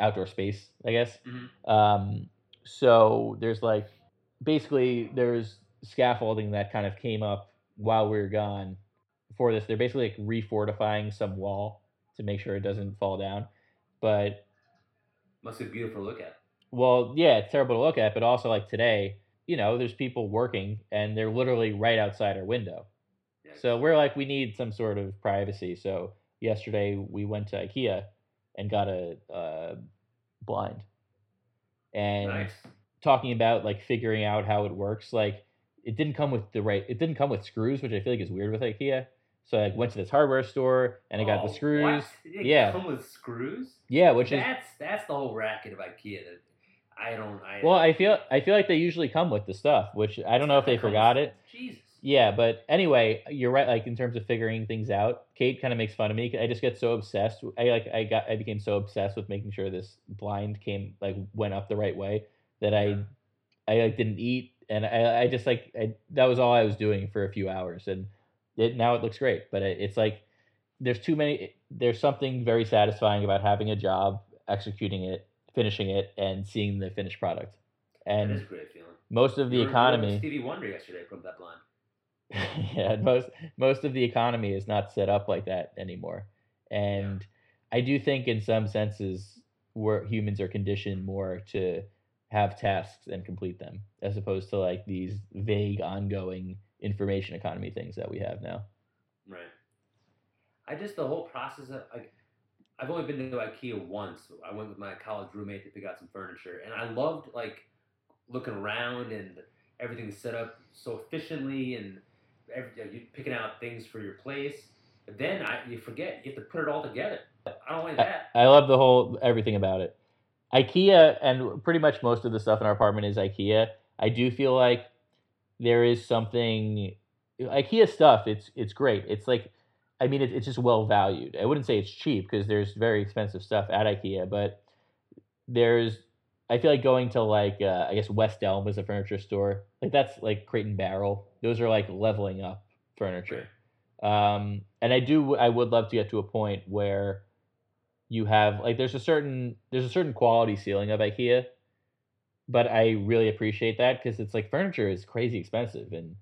outdoor space, I guess. Mm-hmm. Um, so there's, like, basically there's scaffolding that kind of came up while we were gone. For this, they're basically, like, refortifying some wall to make sure it doesn't fall down, but must be beautiful to look at. Well, yeah, it's terrible to look at, but also, like, today, you know, there's people working and they're literally right outside our window. Yeah. So we're like, we need some sort of privacy. So yesterday we went to IKEA and got a uh, blind. And nice. Talking about, like, figuring out how it works, like, it didn't come with the right. It didn't come with screws, which I feel like is weird with IKEA. So I went to this hardware store and I got oh, the screws. What? It yeah, come with screws. Yeah, which that's, is that's the whole racket of IKEA. That I don't. I, well, I feel I feel like they usually come with the stuff, which I don't know if they forgot it. Jesus. Yeah, but anyway, you're right. Like, in terms of figuring things out, Kate kind of makes fun of me. I just get so obsessed. I like I got I became so obsessed with making sure this blind came like went up the right way that yeah. I I like didn't eat. And I, I just like I, that was all I was doing for a few hours, and it, now it looks great. But it, it's like there's too many. There's something very satisfying about having a job, executing it, finishing it, and seeing the finished product. And that is a great feeling. most of the you were, economy. You were Stevie Wonder yesterday from that line. Yeah, most most of the economy is not set up like that anymore, and yeah. I do think in some senses where humans are conditioned more to have tasks and complete them as opposed to like these vague ongoing information economy things that we have now. Right. I just the whole process of like, I've only been to IKEA once. I went with my college roommate to pick out some furniture, and I loved like looking around and everything's set up so efficiently and. Every, you're picking out things for your place, but then I, you forget you have to put it all together. I don't like that. I, I love the whole everything about it. IKEA, and pretty much most of the stuff in our apartment is IKEA. I do feel like there is something IKEA stuff. It's it's great. It's like, I mean, it, it's just well valued. I wouldn't say it's cheap because there's very expensive stuff at IKEA, but there's. I feel like going to like uh, I guess West Elm is a furniture store. Like that's like Crate and Barrel. Those are like leveling up furniture. Um, and I do I would love to get to a point where you have like there's a certain there's a certain quality ceiling of IKEA, but I really appreciate that because it's like furniture is crazy expensive and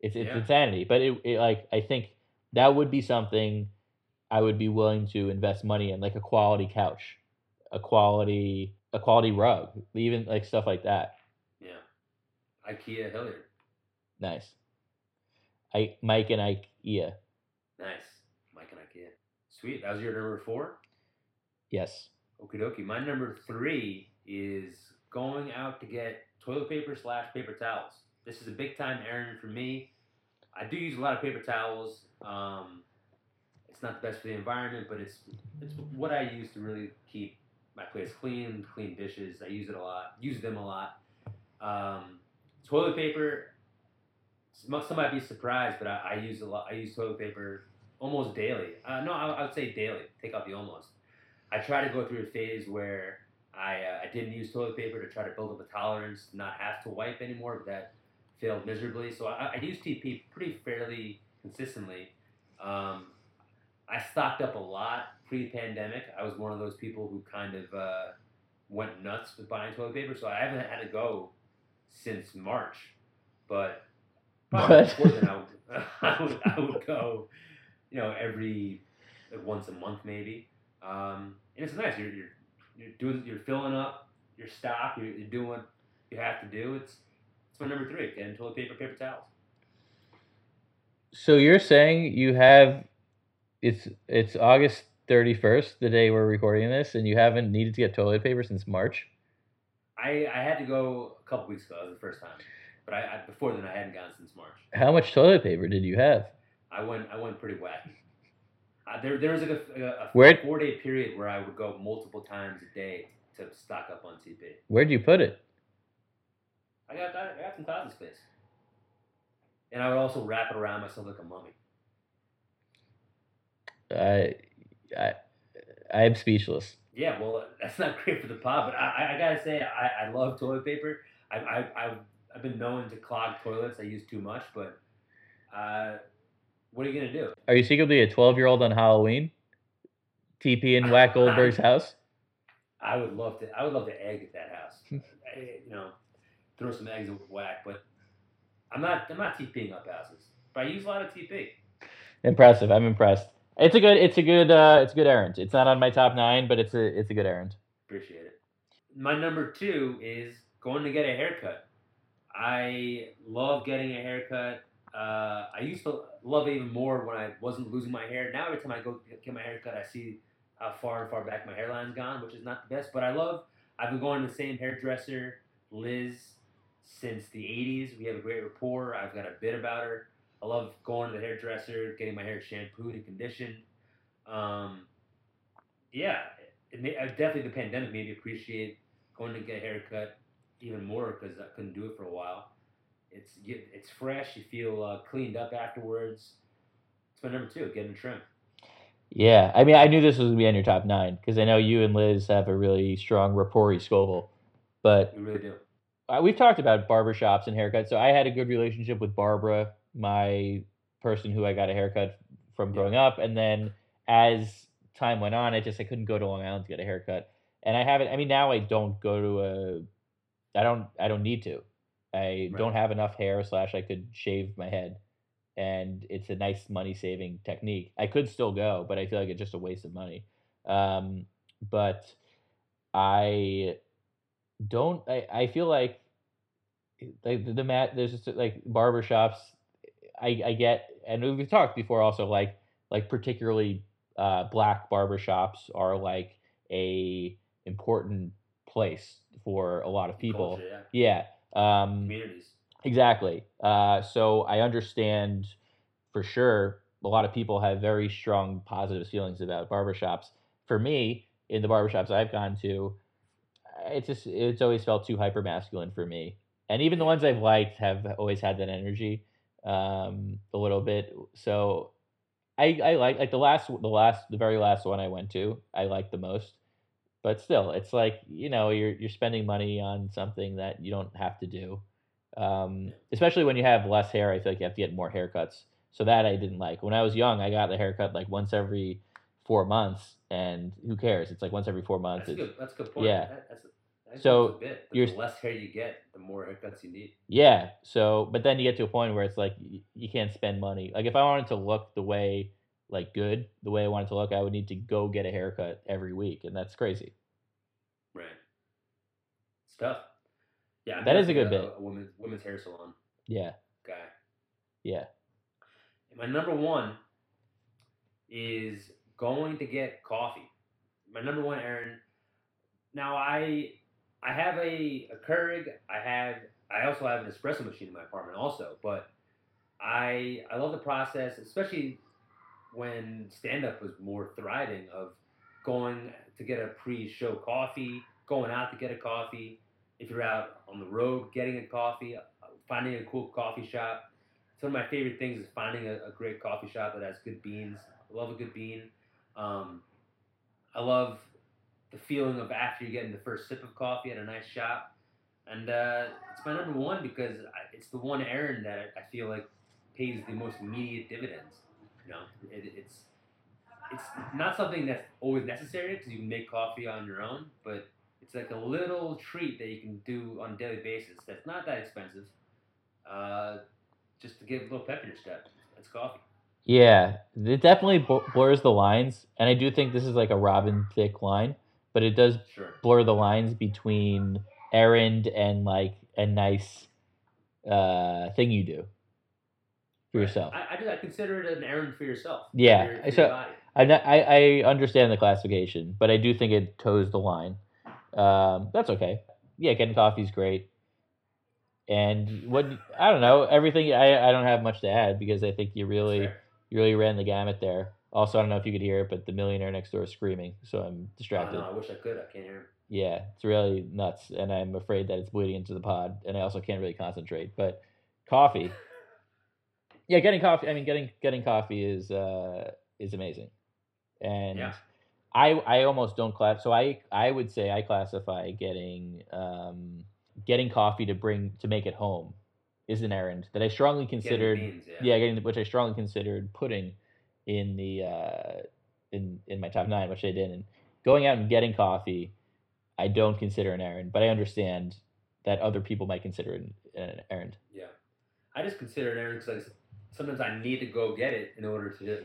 it's it's yeah. insanity. But it, it like I think that would be something I would be willing to invest money in, like a quality couch, a quality. A quality rug, even like stuff like that. Yeah, IKEA Hilliard. Nice. I Mike and IKEA. Nice, Mike and IKEA. Sweet. That was your number four. Yes. Okie dokie. My number three is going out to get toilet paper slash paper towels. This is a big time errand for me. I do use a lot of paper towels. Um, it's not the best for the environment, but it's it's what I use to really keep. My place clean, clean dishes. I use it a lot, use them a lot. Um, toilet paper, some might be surprised, but I, I use a lot. I use toilet paper almost daily. Uh, no, I, I would say daily, take out the almost. I try to go through a phase where I, uh, I didn't use toilet paper to try to build up a tolerance, not have to wipe anymore, but that failed miserably. So I, I use T P pretty fairly consistently. Um, I stocked up a lot pre-pandemic. I was one of those people who kind of uh, went nuts with buying toilet paper, so I haven't had to go since March, but probably more than I would, I would, I would go, you know, every like once a month maybe. Um, and it's nice. You're you're you're doing you're filling up your stock. You're, you're doing what you have to do. It's it's my number three. Getting toilet paper, paper towels. So you're saying you have. It's it's August thirty-first, the day we're recording this, and you haven't needed to get toilet paper since March? I, I had to go a couple weeks ago. That was the first time. But I, I before then, I hadn't gone since March. How much toilet paper did you have? I went I went pretty wacky. Uh, there, there was like a, a, a four-day period where I would go multiple times a day to stock up on T P. Where'd you put it? I got, I got some closet space. And I would also wrap it around myself like a mummy. I, I, I'm speechless. Yeah, well, that's not great for the pod, but I, I gotta say, I, I love toilet paper. I, I, I've, I've been known to clog toilets. I use too much, but, uh, what are you gonna do? Are you secretly a twelve-year-old on Halloween? T P in Whack Mulberg's house? I would love to. I would love to egg at that house. I, you know, throw some eggs at Whack, but I'm not. I'm not TPing up houses, but I use a lot of T P. Impressive. I'm impressed. It's a good, it's a good, uh, it's a good errand. It's not on my top nine, but it's a, it's a good errand. Appreciate it. My number two is going to get a haircut. I love getting a haircut. Uh, I used to love it even more when I wasn't losing my hair. Now every time I go get my haircut, I see how far and far back my hairline's gone, which is not the best. But I love. I've been going to the same hairdresser, Liz, since the eighties. We have a great rapport. I've got a bit about her. I love going to the hairdresser, getting my hair shampooed and conditioned. Um, yeah, it may, definitely the pandemic made me appreciate going to get a haircut even more because I couldn't do it for a while. It's it's fresh. You feel uh, cleaned up afterwards. It's my number two, getting a trim. Yeah, I mean, I knew this was going to be on your top nine because I know you and Liz have a really strong rapport, Scoville. But we really do. Uh, we've talked about barbershops and haircuts, so I had a good relationship with Barbara, my person who I got a haircut from growing yeah. up. And then as time went on, I just, I couldn't go to Long Island to get a haircut. And I haven't, I mean, now I don't go to a, I don't, I don't need to. I right. don't have enough hair slash I could shave my head. And it's a nice money-saving technique. I could still go, but I feel like it's just a waste of money. Um, but I don't – I I feel like like the, the mat, there's just like barbershops I, I get – and we've talked before also like like particularly uh, black barbershops are like a important place for a lot of people. Culture, yeah. yeah. Um, Communities. Exactly. Uh, so I understand for sure a lot of people have very strong positive feelings about barbershops. For me, in the barbershops I've gone to, it's just it's always felt too hyper masculine for me. And even the ones I've liked have always had that energy um, a little bit. So I, I like like the last the last the very last one I went to, I liked the most. But still, it's like, you know, you're you're spending money on something that you don't have to do. Um, especially when you have less hair, I feel like you have to get more haircuts. So that I didn't like. When I was young, I got the haircut like once every four months, and who cares? It's like once every four months. That's, good. That's a good point. Yeah. That, that's a, that so a bit, you're, the less hair you get, the more haircuts you need. Yeah. So, but then you get to a point where it's like you, you can't spend money. Like if I wanted to look the way, like good, the way I wanted to look, I would need to go get a haircut every week, and that's crazy. Right. It's tough. Yeah, that is a good a, bit. A women's, women's hair salon. Yeah. Guy. Yeah. And my number one is going to get coffee. My number one, Aaron. Now I, I have a, a Keurig. I have. I also have an espresso machine in my apartment, also. But I, I love the process, especially when stand-up was more thriving. Of going to get a pre-show coffee, going out to get a coffee. If you're out on the road, getting a coffee, finding a cool coffee shop. It's one of my favorite things is finding a, a great coffee shop that has good beans. I love a good bean. Um, I love the feeling of after you're getting the first sip of coffee at a nice shop. And uh, it's my number one because I, it's the one errand that I, I feel like pays the most immediate dividends. You know, it, it's it's not something that's always necessary because you can make coffee on your own, but it's like a little treat that you can do on a daily basis that's not that expensive, uh, just to give a little pep in your step. That's coffee. Yeah, it definitely blurs the lines, and I do think this is like a Robin Thicke line, but it does sure. blur the lines between errand and like a nice uh, thing you do for right. yourself. I, I do. I consider it an errand for yourself. Yeah, for your, for so your body. I'm not, I I understand the classification, but I do think it toes the line. Um, that's okay. Yeah, getting coffee is great. And what I don't know, everything I, I don't have much to add because I think you really sure. you really ran the gamut there. Also, I don't know if you could hear it, but the millionaire next door is screaming, so I'm distracted. Oh, no, I wish I could. I can't hear him. Yeah, it's really nuts, and I'm afraid that it's bleeding into the pod, and I also can't really concentrate. But coffee, yeah, getting coffee. I mean, getting getting coffee is uh, is amazing, and. Yeah. I, I almost don't class. So I, I would say I classify getting um getting coffee to bring to make it home is an errand that I strongly considered. Getting beans, yeah. yeah, getting the, which I strongly considered putting in the uh, in in my top nine, which I didn't. Going out and getting coffee, I don't consider an errand, but I understand that other people might consider it an errand. Yeah, I just consider it an errand because like, sometimes I need to go get it in order to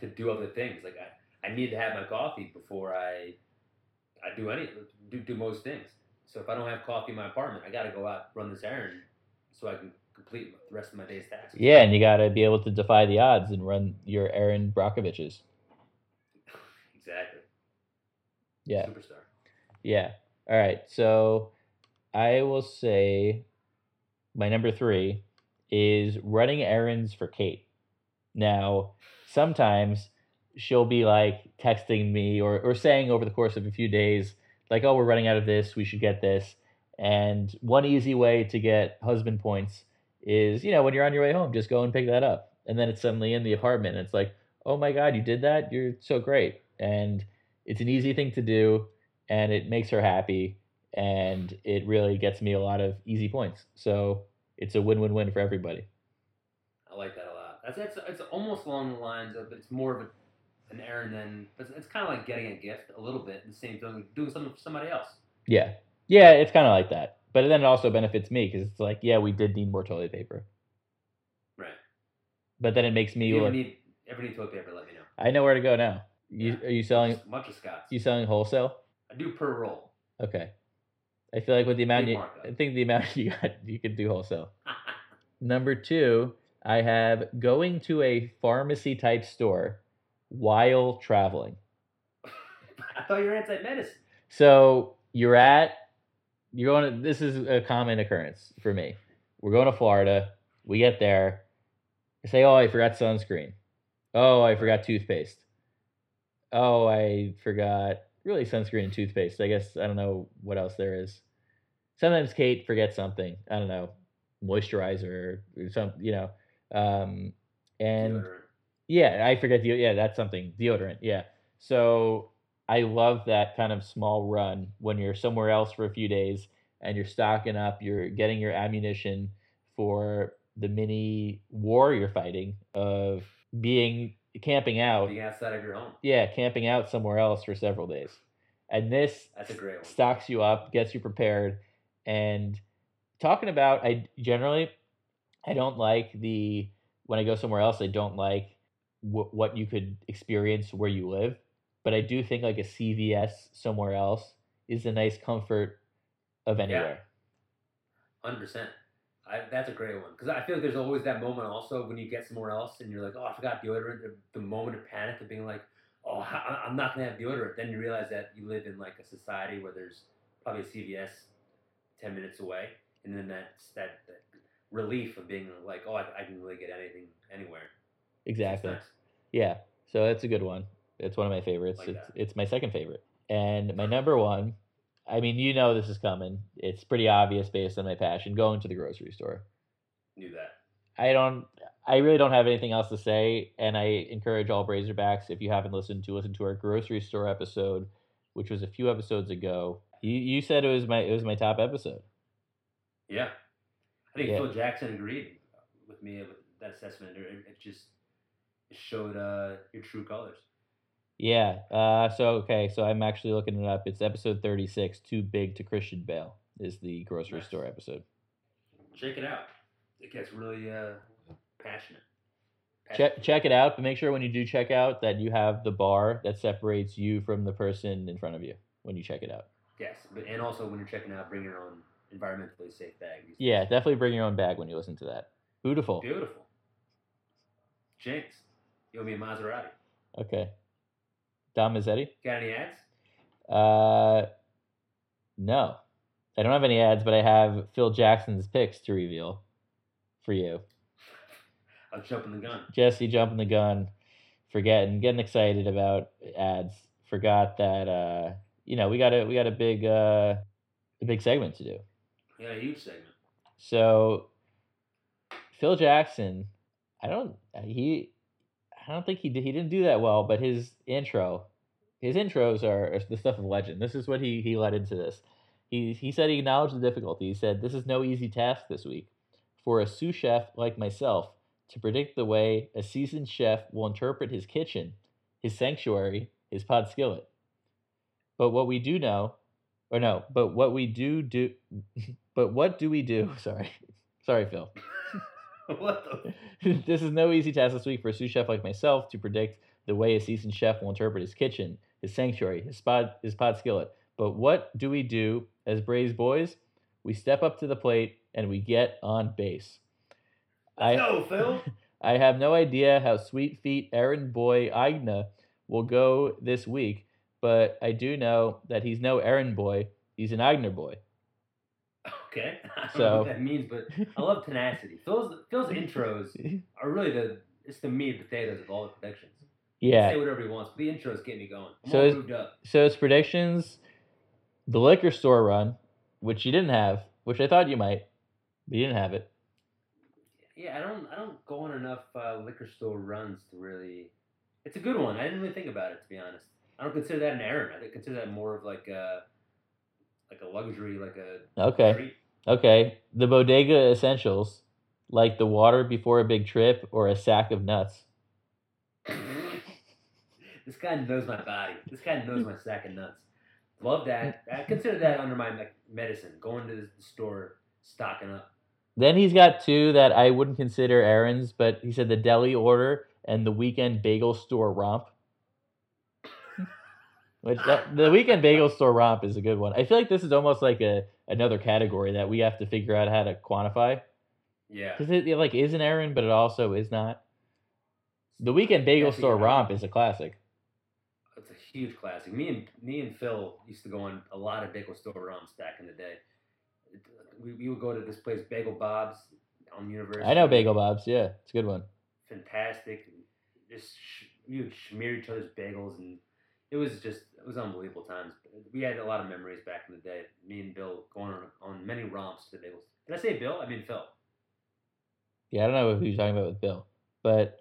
to do other things like I. I need to have my coffee before I, I do any do, do most things. So if I don't have coffee in my apartment, I gotta go out run this errand so I can complete the rest of my day's tasks. Yeah, and you gotta be able to defy the odds and run your Aaron Brockovich's. Exactly. Yeah. Superstar. Yeah. All right. So I will say my number three is running errands for Kate. Now, sometimes she'll be like texting me or, or saying over the course of a few days, like, oh, we're running out of this. We should get this. And one easy way to get husband points is, you know, when you're on your way home, just go and pick that up. And then it's suddenly in the apartment. And it's like, oh, my God, you did that. You're so great. And it's an easy thing to do. And it makes her happy. And it really gets me a lot of easy points. So it's a win-win-win for everybody. I like that a lot. That's, that's it's almost along the lines of it's more of a an errand then but it's kind of like getting a gift a little bit the same thing doing something for somebody else. Yeah yeah it's kind of like that, But then it also benefits me because it's like, yeah, we did need more toilet paper. Right. But then it makes me. You ever look, need ever need toilet paper? Let me know. I know where to go now. You yeah. are you selling a bunch of Scott's? You selling wholesale? I do per roll. Okay. I feel like with the amount you, I think the amount you got, you could do wholesale. Number two, I have going to a pharmacy type store while traveling. I thought you were anti-medicine. So you're at. You're going to, this is a common occurrence for me. We're going to Florida. We get there. I say, oh, I forgot sunscreen. Oh, I forgot toothpaste. Oh, I forgot really sunscreen and toothpaste. I guess I don't know what else there is. Sometimes Kate forgets something. I don't know, moisturizer or some, you know. Um, and deodorant. Yeah, I forget. De- yeah, that's something. Deodorant. Yeah. So I love that kind of small run when you're somewhere else for a few days and you're stocking up, you're getting your ammunition for the mini war you're fighting of being camping out. Being outside of your home. Yeah, camping out somewhere else for several days. And this That's a great one. Stocks you up, gets you prepared. And talking about, I generally, I don't like the, when I go somewhere else, I don't like w- what you could experience where you live. But I do think like a C V S somewhere else is a nice comfort of anywhere. Yeah. one hundred percent. I, that's a great one. Because I feel like there's always that moment also when you get somewhere else and you're like, oh, I forgot deodorant. The, the moment of panic of being like, oh, I, I'm not going to have deodorant. Then you realize that you live in like a society where there's probably a C V S ten minutes away. And then that's that, that relief of being like, oh, I, I can really get anything anywhere. Exactly. Nice. Yeah. So that's a good one. It's one of my favorites. Like it's it's my second favorite. And my number one, I mean, you know this is coming. It's pretty obvious based on my passion, going to the grocery store. Knew that. I don't, I really don't have anything else to say. And I encourage all Brazerbacks, if you haven't listened to, listen to our grocery store episode, which was a few episodes ago. You you said it was my, it was my top episode. Yeah. I think yeah. Phil Jackson agreed with me with that assessment. It, it just showed uh, your true colors. Yeah, uh, so, okay, so I'm actually looking it up. It's episode thirty-six, Too Big to Christian Bale, is the grocery nice. Store episode. Check it out. It gets really uh, passionate. passionate. Check check it out, but make sure when you do check out that you have the bar that separates you from the person in front of you when you check it out. Yes, but and also when you're checking out, bring your own environmentally safe bag. Yeah, definitely bring your own bag when you listen to that. Beautiful. Beautiful. Jinx, you'll be a Maserati. Okay. Dom Mazzetti? Got any ads? Uh, no. I don't have any ads, but I have Phil Jackson's picks to reveal for you. I'm jumping the gun. Jesse jumping the gun, forgetting, getting excited about ads. Forgot that, uh, you know, we got a, we got a big uh, a big segment to do. Yeah, a huge segment. So, Phil Jackson, I don't, he... I don't think he did. He didn't do that well, but his intro, his intros are the stuff of legend. This is what he, he led into this. He he said he acknowledged the difficulty. He said, "This is no easy task this week for a sous chef like myself to predict the way a seasoned chef will interpret his kitchen, his sanctuary, his pod skillet. But what we do know, or no, but what we do do, but what do we do? Sorry, sorry, Phil." What the? This is no easy task this week for a sous chef like myself to predict the way a seasoned chef will interpret his kitchen, his sanctuary, his pod, his pod skillet. But what do we do as Braze boys? We step up to the plate and we get on base. I know, Phil. I have no idea how sweet feet errand boy Aigna will go this week, but I do know that he's no errand boy. He's an Aigner boy. Okay, I don't so, know what that means, but I love tenacity. Phil's, Phil's intros are really the it's the meat and potatoes of all the predictions. Yeah, say whatever he wants, but the intros get me going. I'm so all moved up. So it's predictions, the liquor store run, which you didn't have, which I thought you might, but you didn't have it. Yeah, I don't I don't go on enough uh, liquor store runs to really. It's a good one. I didn't really think about it, to be honest. I don't consider that an errand. I consider that more of like a. Like a luxury, like a okay, treat. Okay. The bodega essentials, like the water before a big trip or a sack of nuts. This guy knows my body. This guy knows my sack of nuts. Love that. I consider that under my me- medicine, going to the store, stocking up. Then he's got two that I wouldn't consider errands, but he said the deli order and the weekend bagel store romp. Which that, the weekend bagel store romp is a good one. I feel like this is almost like a another category that we have to figure out how to quantify. Yeah. Because it, it like is an errand, but it also is not. The weekend bagel That's store romp is a classic. It's a huge classic. Me and me and Phil used to go on a lot of bagel store romps back in the day. We, we would go to this place, Bagel Bob's, on University. I know Bagel Bob's, yeah. It's a good one. Fantastic. Just sh- we would smear each other's bagels, and it was just, it was unbelievable times. We had a lot of memories back in the day. Me and Bill going on, on many romps to the bagels. Did I say Bill? I mean Phil. Yeah, I don't know who you're talking about with Bill. But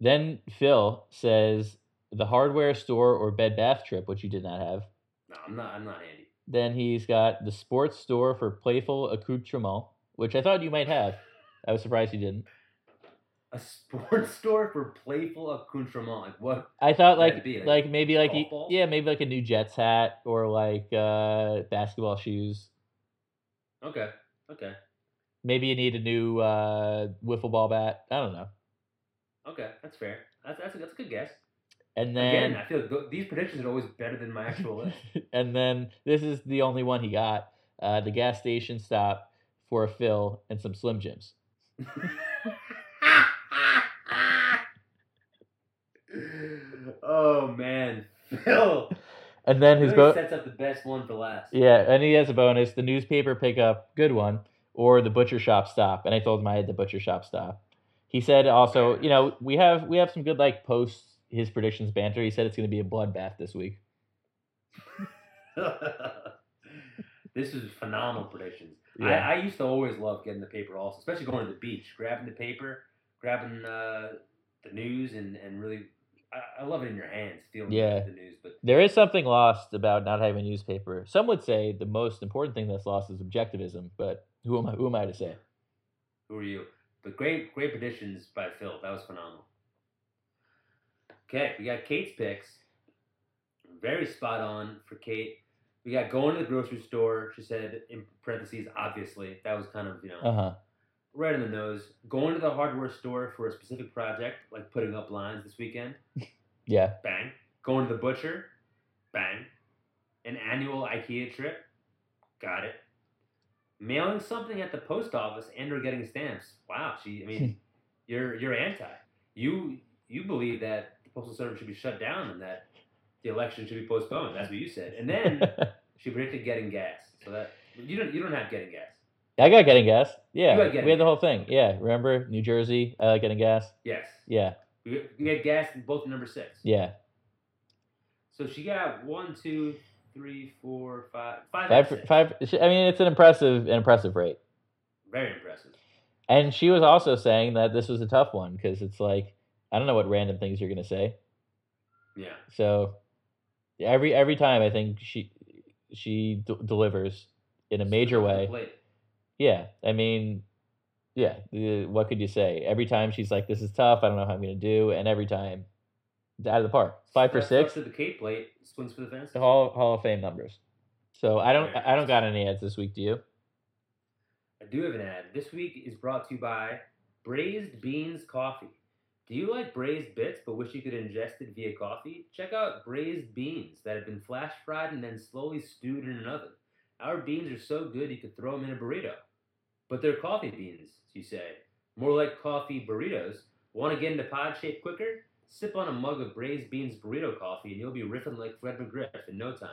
then Phil says the hardware store or Bed Bath trip, which you did not have. No, I'm not, I'm not handy. Then he's got the sports store for playful accoutrement, which I thought you might have. I was surprised you didn't. A sports store for playful accoutrement, like what? I thought like like, like maybe like you, yeah, maybe like a new Jets hat or like uh, basketball shoes. Okay, okay. Maybe you need a new uh, wiffle ball bat. I don't know. Okay, that's fair. That's that's a, that's a good guess. And then again, I feel th- these predictions are always better than my actual list. And then this is the only one he got: uh, the gas station stop for a fill and some Slim Jims. Oh man, Phil! And then his bonus sets up the best one for last. Yeah, and he has a bonus: the newspaper pickup, good one, or the butcher shop stop. And I told him I had the butcher shop stop. He said also, you know, we have we have some good like posts. His predictions banter. He said it's going to be a bloodbath this week. This is phenomenal predictions. Yeah. I, I used to always love getting the paper also, especially going to the beach, grabbing the paper, grabbing uh, the news, and, and really, I, I love it in your hands, feeling yeah. the news. But there is something lost about not having a newspaper. Some would say the most important thing that's lost is objectivism, but who am I, who am I to say? Who are you? But great, great predictions by Phil. That was phenomenal. Okay, we got Kate's picks. Very spot on for Kate. We got going to the grocery store. She said, in parentheses, obviously. That was kind of, you know, uh-huh. right in the nose. Going to the hardware store for a specific project, like putting up lines this weekend. Yeah. Bang. Going to the butcher. Bang. An annual IKEA trip. Got it. Mailing something at the post office and or getting stamps. Wow, she, I mean, you're you're anti. You you believe that Postal Service should be shut down and that the election should be postponed. That's what you said. And then she predicted getting gas. So that you don't you don't have getting gas. I got getting gas. Yeah, got getting we had gas. The whole thing. Yeah, remember New Jersey uh, getting gas. Yes. Yeah. We, we had gas in both number six. Yeah. So she got one, two, three, four, five, five. Five. Six. Five. I mean, it's an impressive, an impressive rate. Very impressive. And she was also saying that this was a tough one because it's like, I don't know what random things you're going to say. Yeah. So every every time I think she she d- delivers in a major way. Yeah. I mean, yeah. The, what could you say? Every time she's like, this is tough. I don't know how I'm going to do. And every time, out of the park. Five for six. To the Kate plate. Swings for the fence. The Hall, Hall of Fame numbers. So I don't I don't got any ads this week. Do you? I do have an ad. This week is brought to you by Braised Beans Coffee. Do you like braised bits but wish you could ingest it via coffee? Check out braised beans that have been flash fried and then slowly stewed in an oven. Our beans are so good you could throw them in a burrito. But they're coffee beans, you say. More like coffee burritos. Want to get into pod shape quicker? Sip on a mug of braised beans burrito coffee and you'll be riffing like Fred McGriff in no time.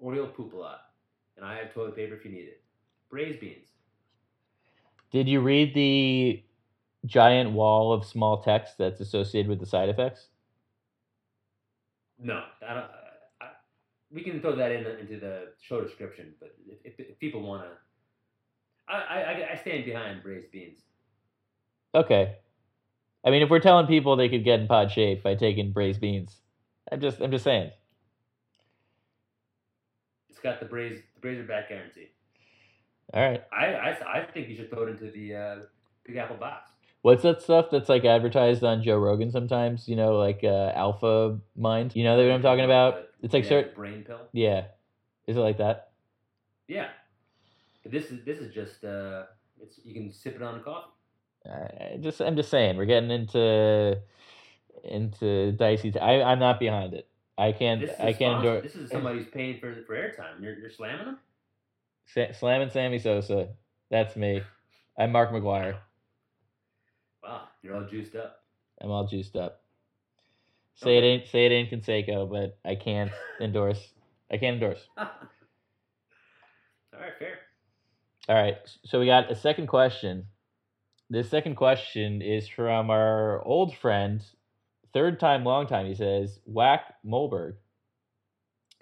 Or you'll poop a lot. And I have toilet paper if you need it. Braised beans. Did you read the giant wall of small text that's associated with the side effects? No, I don't. I, we can throw that in into the show description, but if, if people want to, I, I I stand behind braised beans. Okay, I mean, if we're telling people they could get in pod shape by taking braised beans, I'm just I'm just saying. It's got the braised the braised back guarantee. All right. I, I I think you should throw it into the uh, Big Apple Box. What's that stuff that's like advertised on Joe Rogan sometimes? You know, like uh, Alpha Mind. You know what I'm talking about? It's like yeah, certain brain pill. Yeah, Is it like that? Yeah. This is this is just uh, it's you can sip it on a coffee. I just I'm just saying we're getting into into dicey. T- I I'm not behind it. I can't I can't endure. This is somebody who's paying for for airtime. You're you're slamming them. Sa- slamming Sammy Sosa. That's me. I'm Mark McGuire. Wow, you're all juiced up. I'm all juiced up. Say okay. it ain't say it ain't Conseco, but I can't endorse. I can't endorse. All right, fair. All right, so we got a second question. This second question is from our old friend, third time, long time, he says, Whack Mulberg.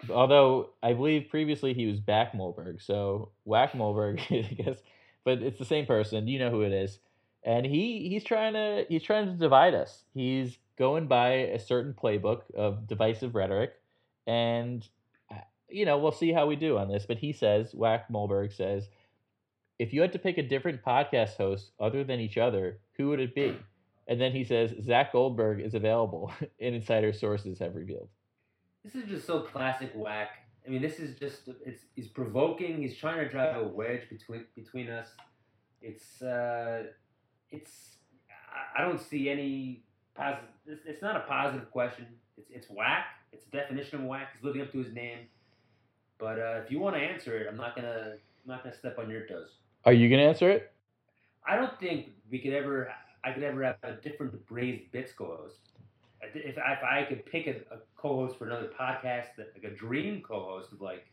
Although I believe previously he was Back Mulberg, so Whack Mulberg, I guess. But it's the same person. You know who it is. And he, he's trying to he's trying to divide us. He's going by a certain playbook of divisive rhetoric. And, you know, we'll see how we do on this. But he says, Whack Mulberg says, if you had to pick a different podcast host other than each other, who would it be? And then he says, Zach Goldberg is available, and insider sources have revealed. This is just so classic Whack. I mean, this is just, it's he's provoking. He's trying to drive a wedge between between us. It's, uh, it's, I don't see any positive, it's not a positive question. It's, it's Whack. It's a definition of Whack. He's living up to his name. But uh, if you want to answer it, I'm not going to, I'm not going to step on your toes. Are you going to answer it? I don't think we could ever, I could ever have a different Brazy Bits co-host. If I, if I could pick a, a co-host for another podcast, that, like a dream co-host of like,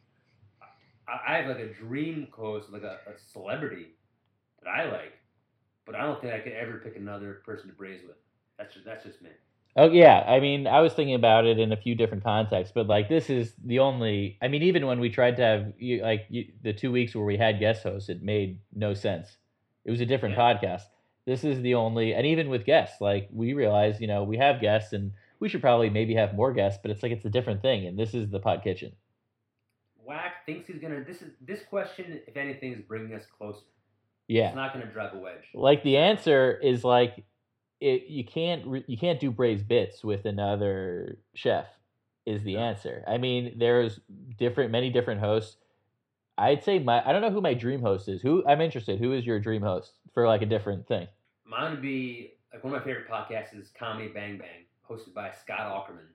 I, I have like a dream co-host of like a, a celebrity that I like, but I don't think I could ever pick another person to braze with. That's just, that's just me. Oh, yeah. I mean, I was thinking about it in a few different contexts, but, like, this is the only... I mean, even when we tried to have, like, you, the two weeks where we had guest hosts, it made no sense. It was a different yeah. podcast. This is the only... And even with guests, like, we realized, you know, we have guests, and we should probably maybe have more guests, but it's like it's a different thing, and this is the Pod Kitchen. Whack thinks he's going to... This is this question, if anything, is bringing us closer. Yeah. It's not going to drive a wedge. Like, the answer is, like... It, you can't you can't do Brazy Bits with another chef is the yeah. answer. I mean, there's different many different hosts. I'd say my I don't know who my dream host is. Who I'm interested. Who is your dream host for like a different thing? Mine would be like one of my favorite podcasts is Comedy Bang Bang, hosted by Scott Aukerman,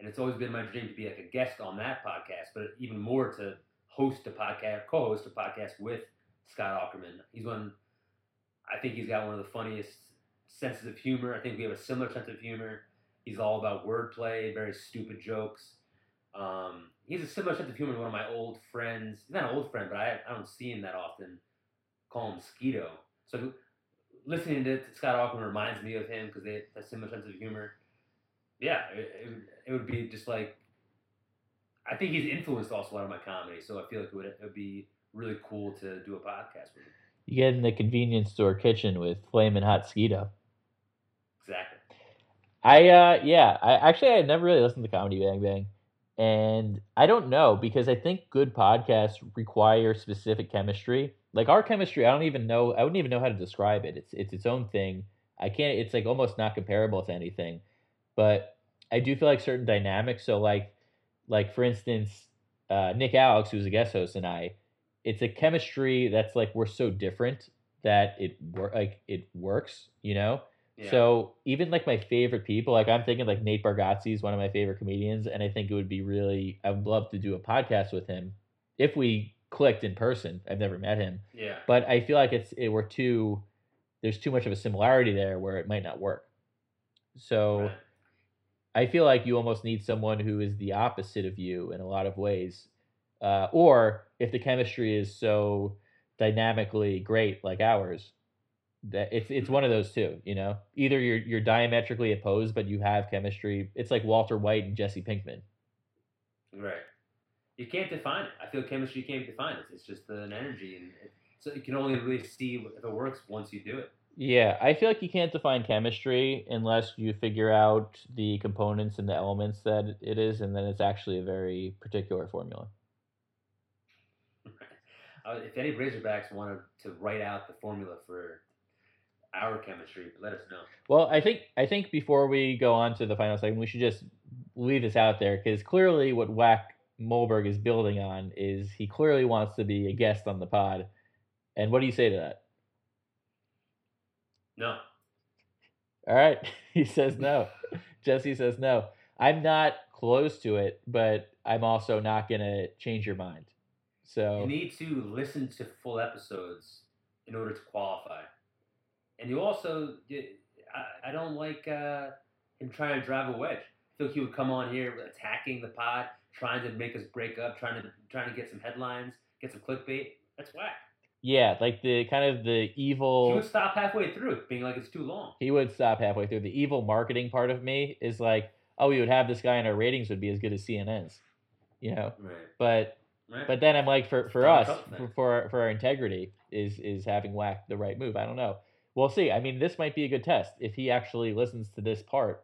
and it's always been my dream to be like a guest on that podcast, but even more to host a podcast, co-host a podcast with Scott Aukerman. He's one. I think he's got one of the funniest senses of humor. I think we have a similar sense of humor. He's all about wordplay, very stupid jokes. Um, he has a similar sense of humor to one of my old friends. He's not an old friend, but I, I don't see him that often. Call him Skeeto. So listening to Scott Aukerman reminds me of him because they have a similar sense of humor. Yeah, it, it, it would be just like... I think he's influenced also a lot of my comedy, so I feel like it would, it would be really cool to do a podcast with him. You get in the convenience store kitchen with flaming hot Skeeto. Exactly. I, uh, yeah, I actually, I had never really listened to Comedy Bang Bang, and I don't know, because I think good podcasts require specific chemistry. Like, our chemistry, I don't even know, I wouldn't even know how to describe it. It's, it's its own thing. I can't, it's, like, almost not comparable to anything, but I do feel like certain dynamics, so, like, like, for instance, uh, Nick Alex, who's a guest host, and I, it's a chemistry that's, like, we're so different that it, wor- like, it works, you know? Yeah. So even like my favorite people, like I'm thinking like Nate Bargatze is one of my favorite comedians, and I think it would be really, I would love to do a podcast with him if we clicked in person. I've never met him. Yeah. But I feel like it's it we're too there's too much of a similarity there where it might not work. So right. I feel like you almost need someone who is the opposite of you in a lot of ways. Uh, or if the chemistry is so dynamically great like ours, that it's it's one of those two, you know. Either you're you're diametrically opposed, but you have chemistry. It's like Walter White and Jesse Pinkman. Right. You can't define it. I feel chemistry can't define it. It's just an energy, and it, so you can only really see if it works once you do it. Yeah, I feel like you can't define chemistry unless you figure out the components and the elements that it is, and then it's actually a very particular formula. Right. If any Razorbacks wanted to write out the formula for our chemistry, but let us know. Well, I think I think before we go on to the final segment, we should just leave this out there, because clearly what Whack Mulberg is building on is he clearly wants to be a guest on the pod. And what do you say to that? No. All right. He says no. Jesse says no. I'm not close to it, but I'm also not going to change your mind. So you need to listen to full episodes in order to qualify. And you also, I don't like uh, him trying to drive a wedge. I feel like he would come on here attacking the pod, trying to make us break up, trying to trying to get some headlines, get some clickbait. That's whack. Yeah, like the kind of the evil... He would stop halfway through, being like, it's too long. He would stop halfway through. The evil marketing part of me is like, oh, we would have this guy and our ratings would be as good as C N N's. You know? Right. But right. But then I'm like, for, for us, for, for for our integrity, is is having whacked the right move. I don't know. We'll see. I mean, this might be a good test. If he actually listens to this part,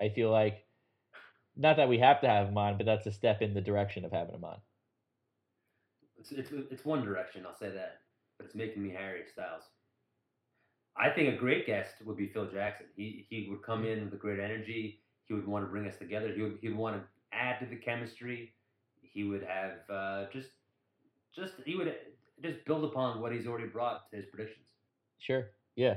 I feel like... Not that we have to have him on, but that's a step in the direction of having him on. It's, it's, it's one direction, I'll say that. But it's making me Harry Styles. I think a great guest would be Phil Jackson. He he would come in with a great energy. He would want to bring us together. He would he'd want to add to the chemistry. He would have uh, just just he would just build upon what he's already brought to his predictions. Sure. Yeah.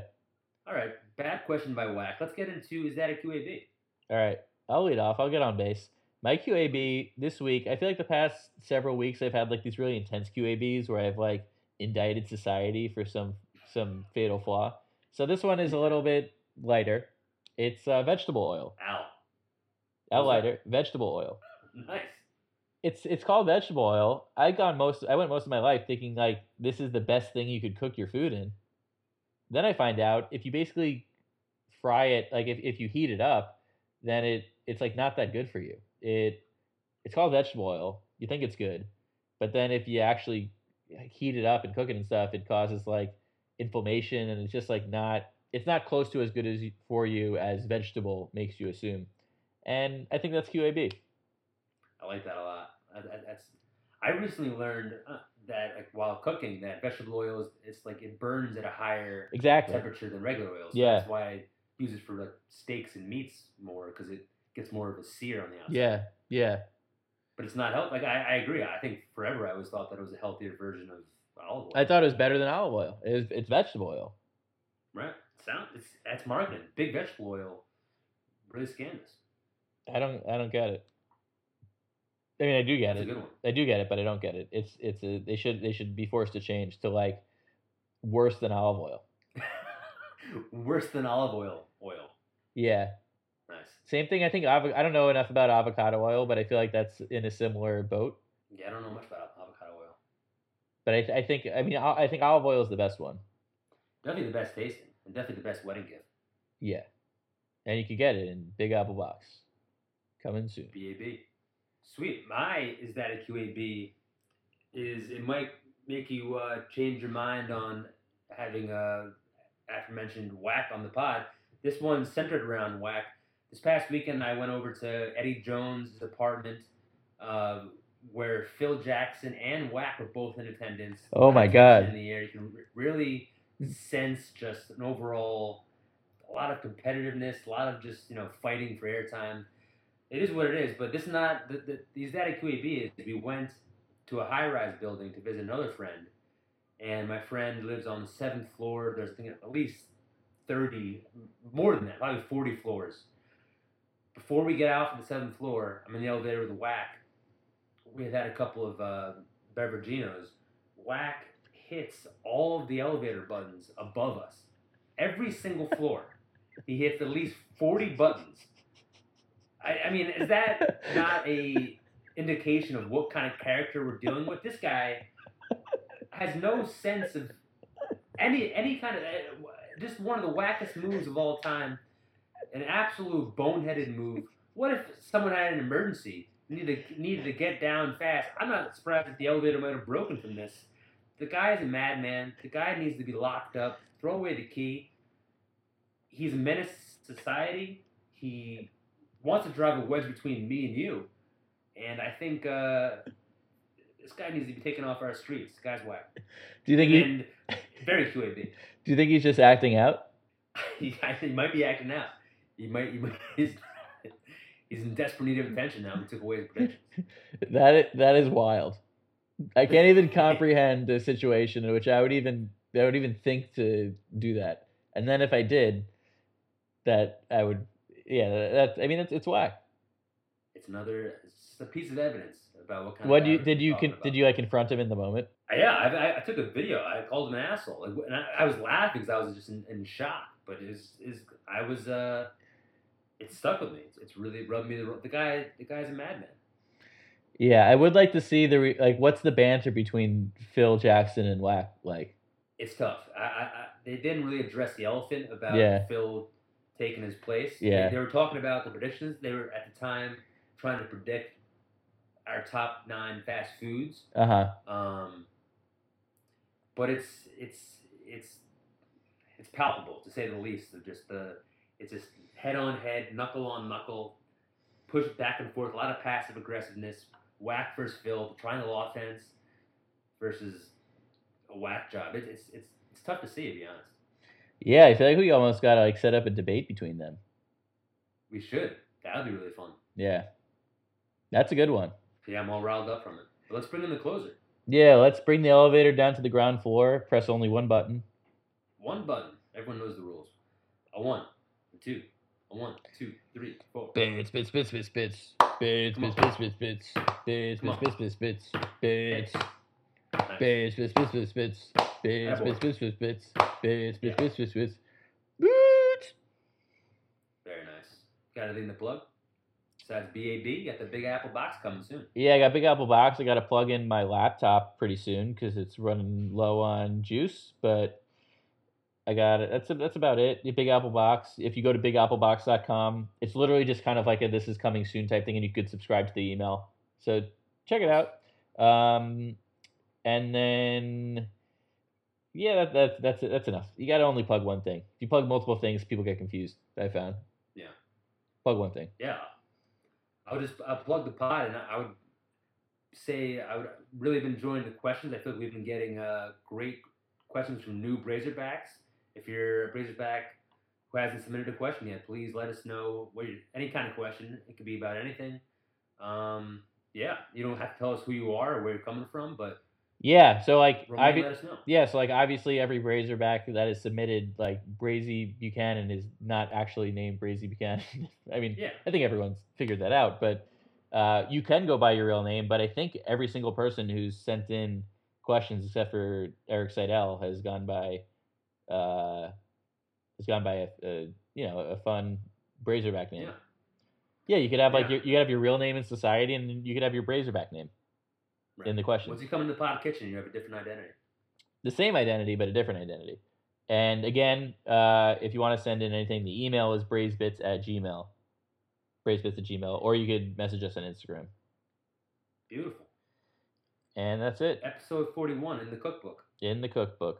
All right. Bad question by Whack. Let's get into is that a Q A B? All right. I'll lead off. I'll get on base. My Q A B this week. I feel like the past several weeks I've had like these really intense Q A Bs where I've like indicted society for some some fatal flaw. So this one is a little bit lighter. It's uh, vegetable oil. Ow. Out lighter. That? Vegetable oil. Nice. It's it's called vegetable oil. I gone most I went most of my life thinking like this is the best thing you could cook your food in. Then I find out if you basically fry it, like if, if you heat it up, then it it's like not that good for you. It it's called vegetable oil. You think it's good. But then if you actually heat it up and cook it and stuff, it causes like inflammation, and it's just like not it's not close to as good as for you as vegetable makes you assume. And I think that's Q A B. I like that a lot. I, that's I recently learned that like, while cooking that vegetable oil is it's like it burns at a higher exactly. temperature than regular oil. So yeah. That's why I use it for like steaks and meats more because it gets more of a sear on the outside. Yeah, yeah. But it's not healthy. Like I, I agree. I think forever I always thought that it was a healthier version of olive oil. I thought it was better than olive oil. It was, it's vegetable oil. Right. Sound. It's that's marketing. Big vegetable oil really scandalous. I don't. I don't get it. I mean, I do get that's it. A good one. I do get it, but I don't get it. It's it's a, they should they should be forced to change to like worse than olive oil. Worse than olive oil. Oil. Yeah. Nice. Same thing. I think av- I don't know enough about avocado oil, but I feel like that's in a similar boat. Yeah, I don't know much about avocado oil, but I, th- I think I mean I-, I think olive oil is the best one. Definitely the best tasting, and definitely the best wedding gift. Yeah, and you can get it in Big Apple Box, coming soon. B A B, sweet. My is that a Q A B? Is it might make you uh, change your mind on having a aforementioned whack on the pod. This one's centered around whack. This past weekend, I went over to Eddie Jones' apartment uh, where Phil Jackson and Whack were both in attendance. Oh, my God. In the air. You can really sense just an overall, a lot of competitiveness, a lot of just, you know, fighting for airtime. It is what it is, but this is not, the, the, these that at Q A B is we went to a high-rise building to visit another friend, and my friend lives on the seventh floor. There's at least thirty, more than that, probably forty floors. Before we get out from the seventh floor, I'm in the elevator with Whack. We had had a couple of uh, beveraginos. Whack hits all of the elevator buttons above us. Every single floor, he hits at least forty buttons. I, I mean, is that not a indication of what kind of character we're dealing with? This guy has no sense of any any kind of just one of the wackest moves of all time. An absolute boneheaded move. What if someone had an emergency, needed to, needed to get down fast? I'm not surprised that the elevator might have broken from this. The guy is a madman. The guy needs to be locked up. Throw away the key. He's a menace to society. He wants to drive a wedge between me and you. And I think uh, this guy needs to be taken off our streets. The guy's whack. Do you think and he... Very Q A B. Do you think he's just acting out? he, I think he might be acting out. You might, you might. He's, He's in desperate need of attention now. We took away his predictions. That is, that is wild. I can't even comprehend a situation in which I would even I would even think to do that. And then if I did, that I would, yeah. That's I mean it's it's whack. It's another it's just a piece of evidence about what kind. What of do you did you con, did you like confront him in the moment? Yeah, I, I, I took a video. I called him an asshole, like, and I, I was laughing because I was just in, in shock. But is is I was uh. It stuck with me. It's, it's really rubbed me. The, the guy, the guy's a madman. Yeah, I would like to see the re, like. What's the banter between Phil Jackson and Whack like? It's tough. I, I, I they didn't really address the elephant about yeah. Phil taking his place. Yeah, they, they were talking about the predictions. They were at the time trying to predict our top nine fast foods. Uh huh. Um, but it's it's it's it's palpable to say the least. Of just the it's just. Head on head, knuckle on knuckle, push back and forth, a lot of passive aggressiveness, Whack versus Phil, triangle offense versus a whack job. It, it's it's it's tough to see, to be honest. Yeah, I feel like we almost got to like set up a debate between them. We should. That would be really fun. Yeah. That's a good one. Yeah, I'm all riled up from it. But let's bring in the closer. Yeah, let's bring the elevator down to the ground floor, press only one button. One button. Everyone knows the rules. A one, a two. One, two, three, four. Bits, bits, bits, bits, bits. Bits, bits, bits, bits, bits. Bits, bits, bits, bits, bits. Bits, bits, bits, bits, bits. Bits, bits, bits, bits, bits. Bits, bits, bits, bits, bits. Bits. Very nice. Got anything to plug? Besides B A B, you got the Big Apple Box coming soon. Yeah, I got Big Apple Box. I got to plug in my laptop pretty soon because it's running low on juice, but... I got it. That's that's about it. The Big Apple Box. If you go to big apple box dot com, it's literally just kind of like a this is coming soon type thing, and you could subscribe to the email. So check it out. Um, and then, yeah, that, that, that's it. That's enough. You got to only plug one thing. If you plug multiple things, people get confused, I found. Yeah. Plug one thing. Yeah. I would just I plug the pod, and I would say I would really been enjoying the questions. I feel like we've been getting uh, great questions from new Brazerbacks. If you're a Brazerback who hasn't submitted a question yet, please let us know what your, any kind of question. It could be about anything. Um, yeah, you don't have to tell us who you are or where you're coming from, but yeah. So like, Romaine, obvi- let us know. Yeah, so like obviously every Brazerback that is submitted, like Brazy Buchanan is not actually named Brazy Buchanan. I mean, yeah. I think everyone's figured that out, but uh, you can go by your real name. But I think every single person who's sent in questions, except for Eric Seidel, has gone by. Uh, it's gone by a, a you know a fun Brazerback name. Yeah, yeah you could have like yeah. your, you could have your real name in society, and you could have your Brazerback name right. in the question. Once you come into the Pod Kitchen, you have a different identity. The same identity, but a different identity. And again, uh, if you want to send in anything, the email is brazebits at gmail, brazebits at gmail, or you could message us on Instagram. Beautiful. And that's it. Episode forty-one in the cookbook. In the cookbook.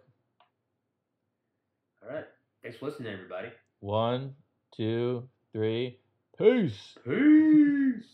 All right. Thanks for listening, everybody. One, two, three. Peace. Peace.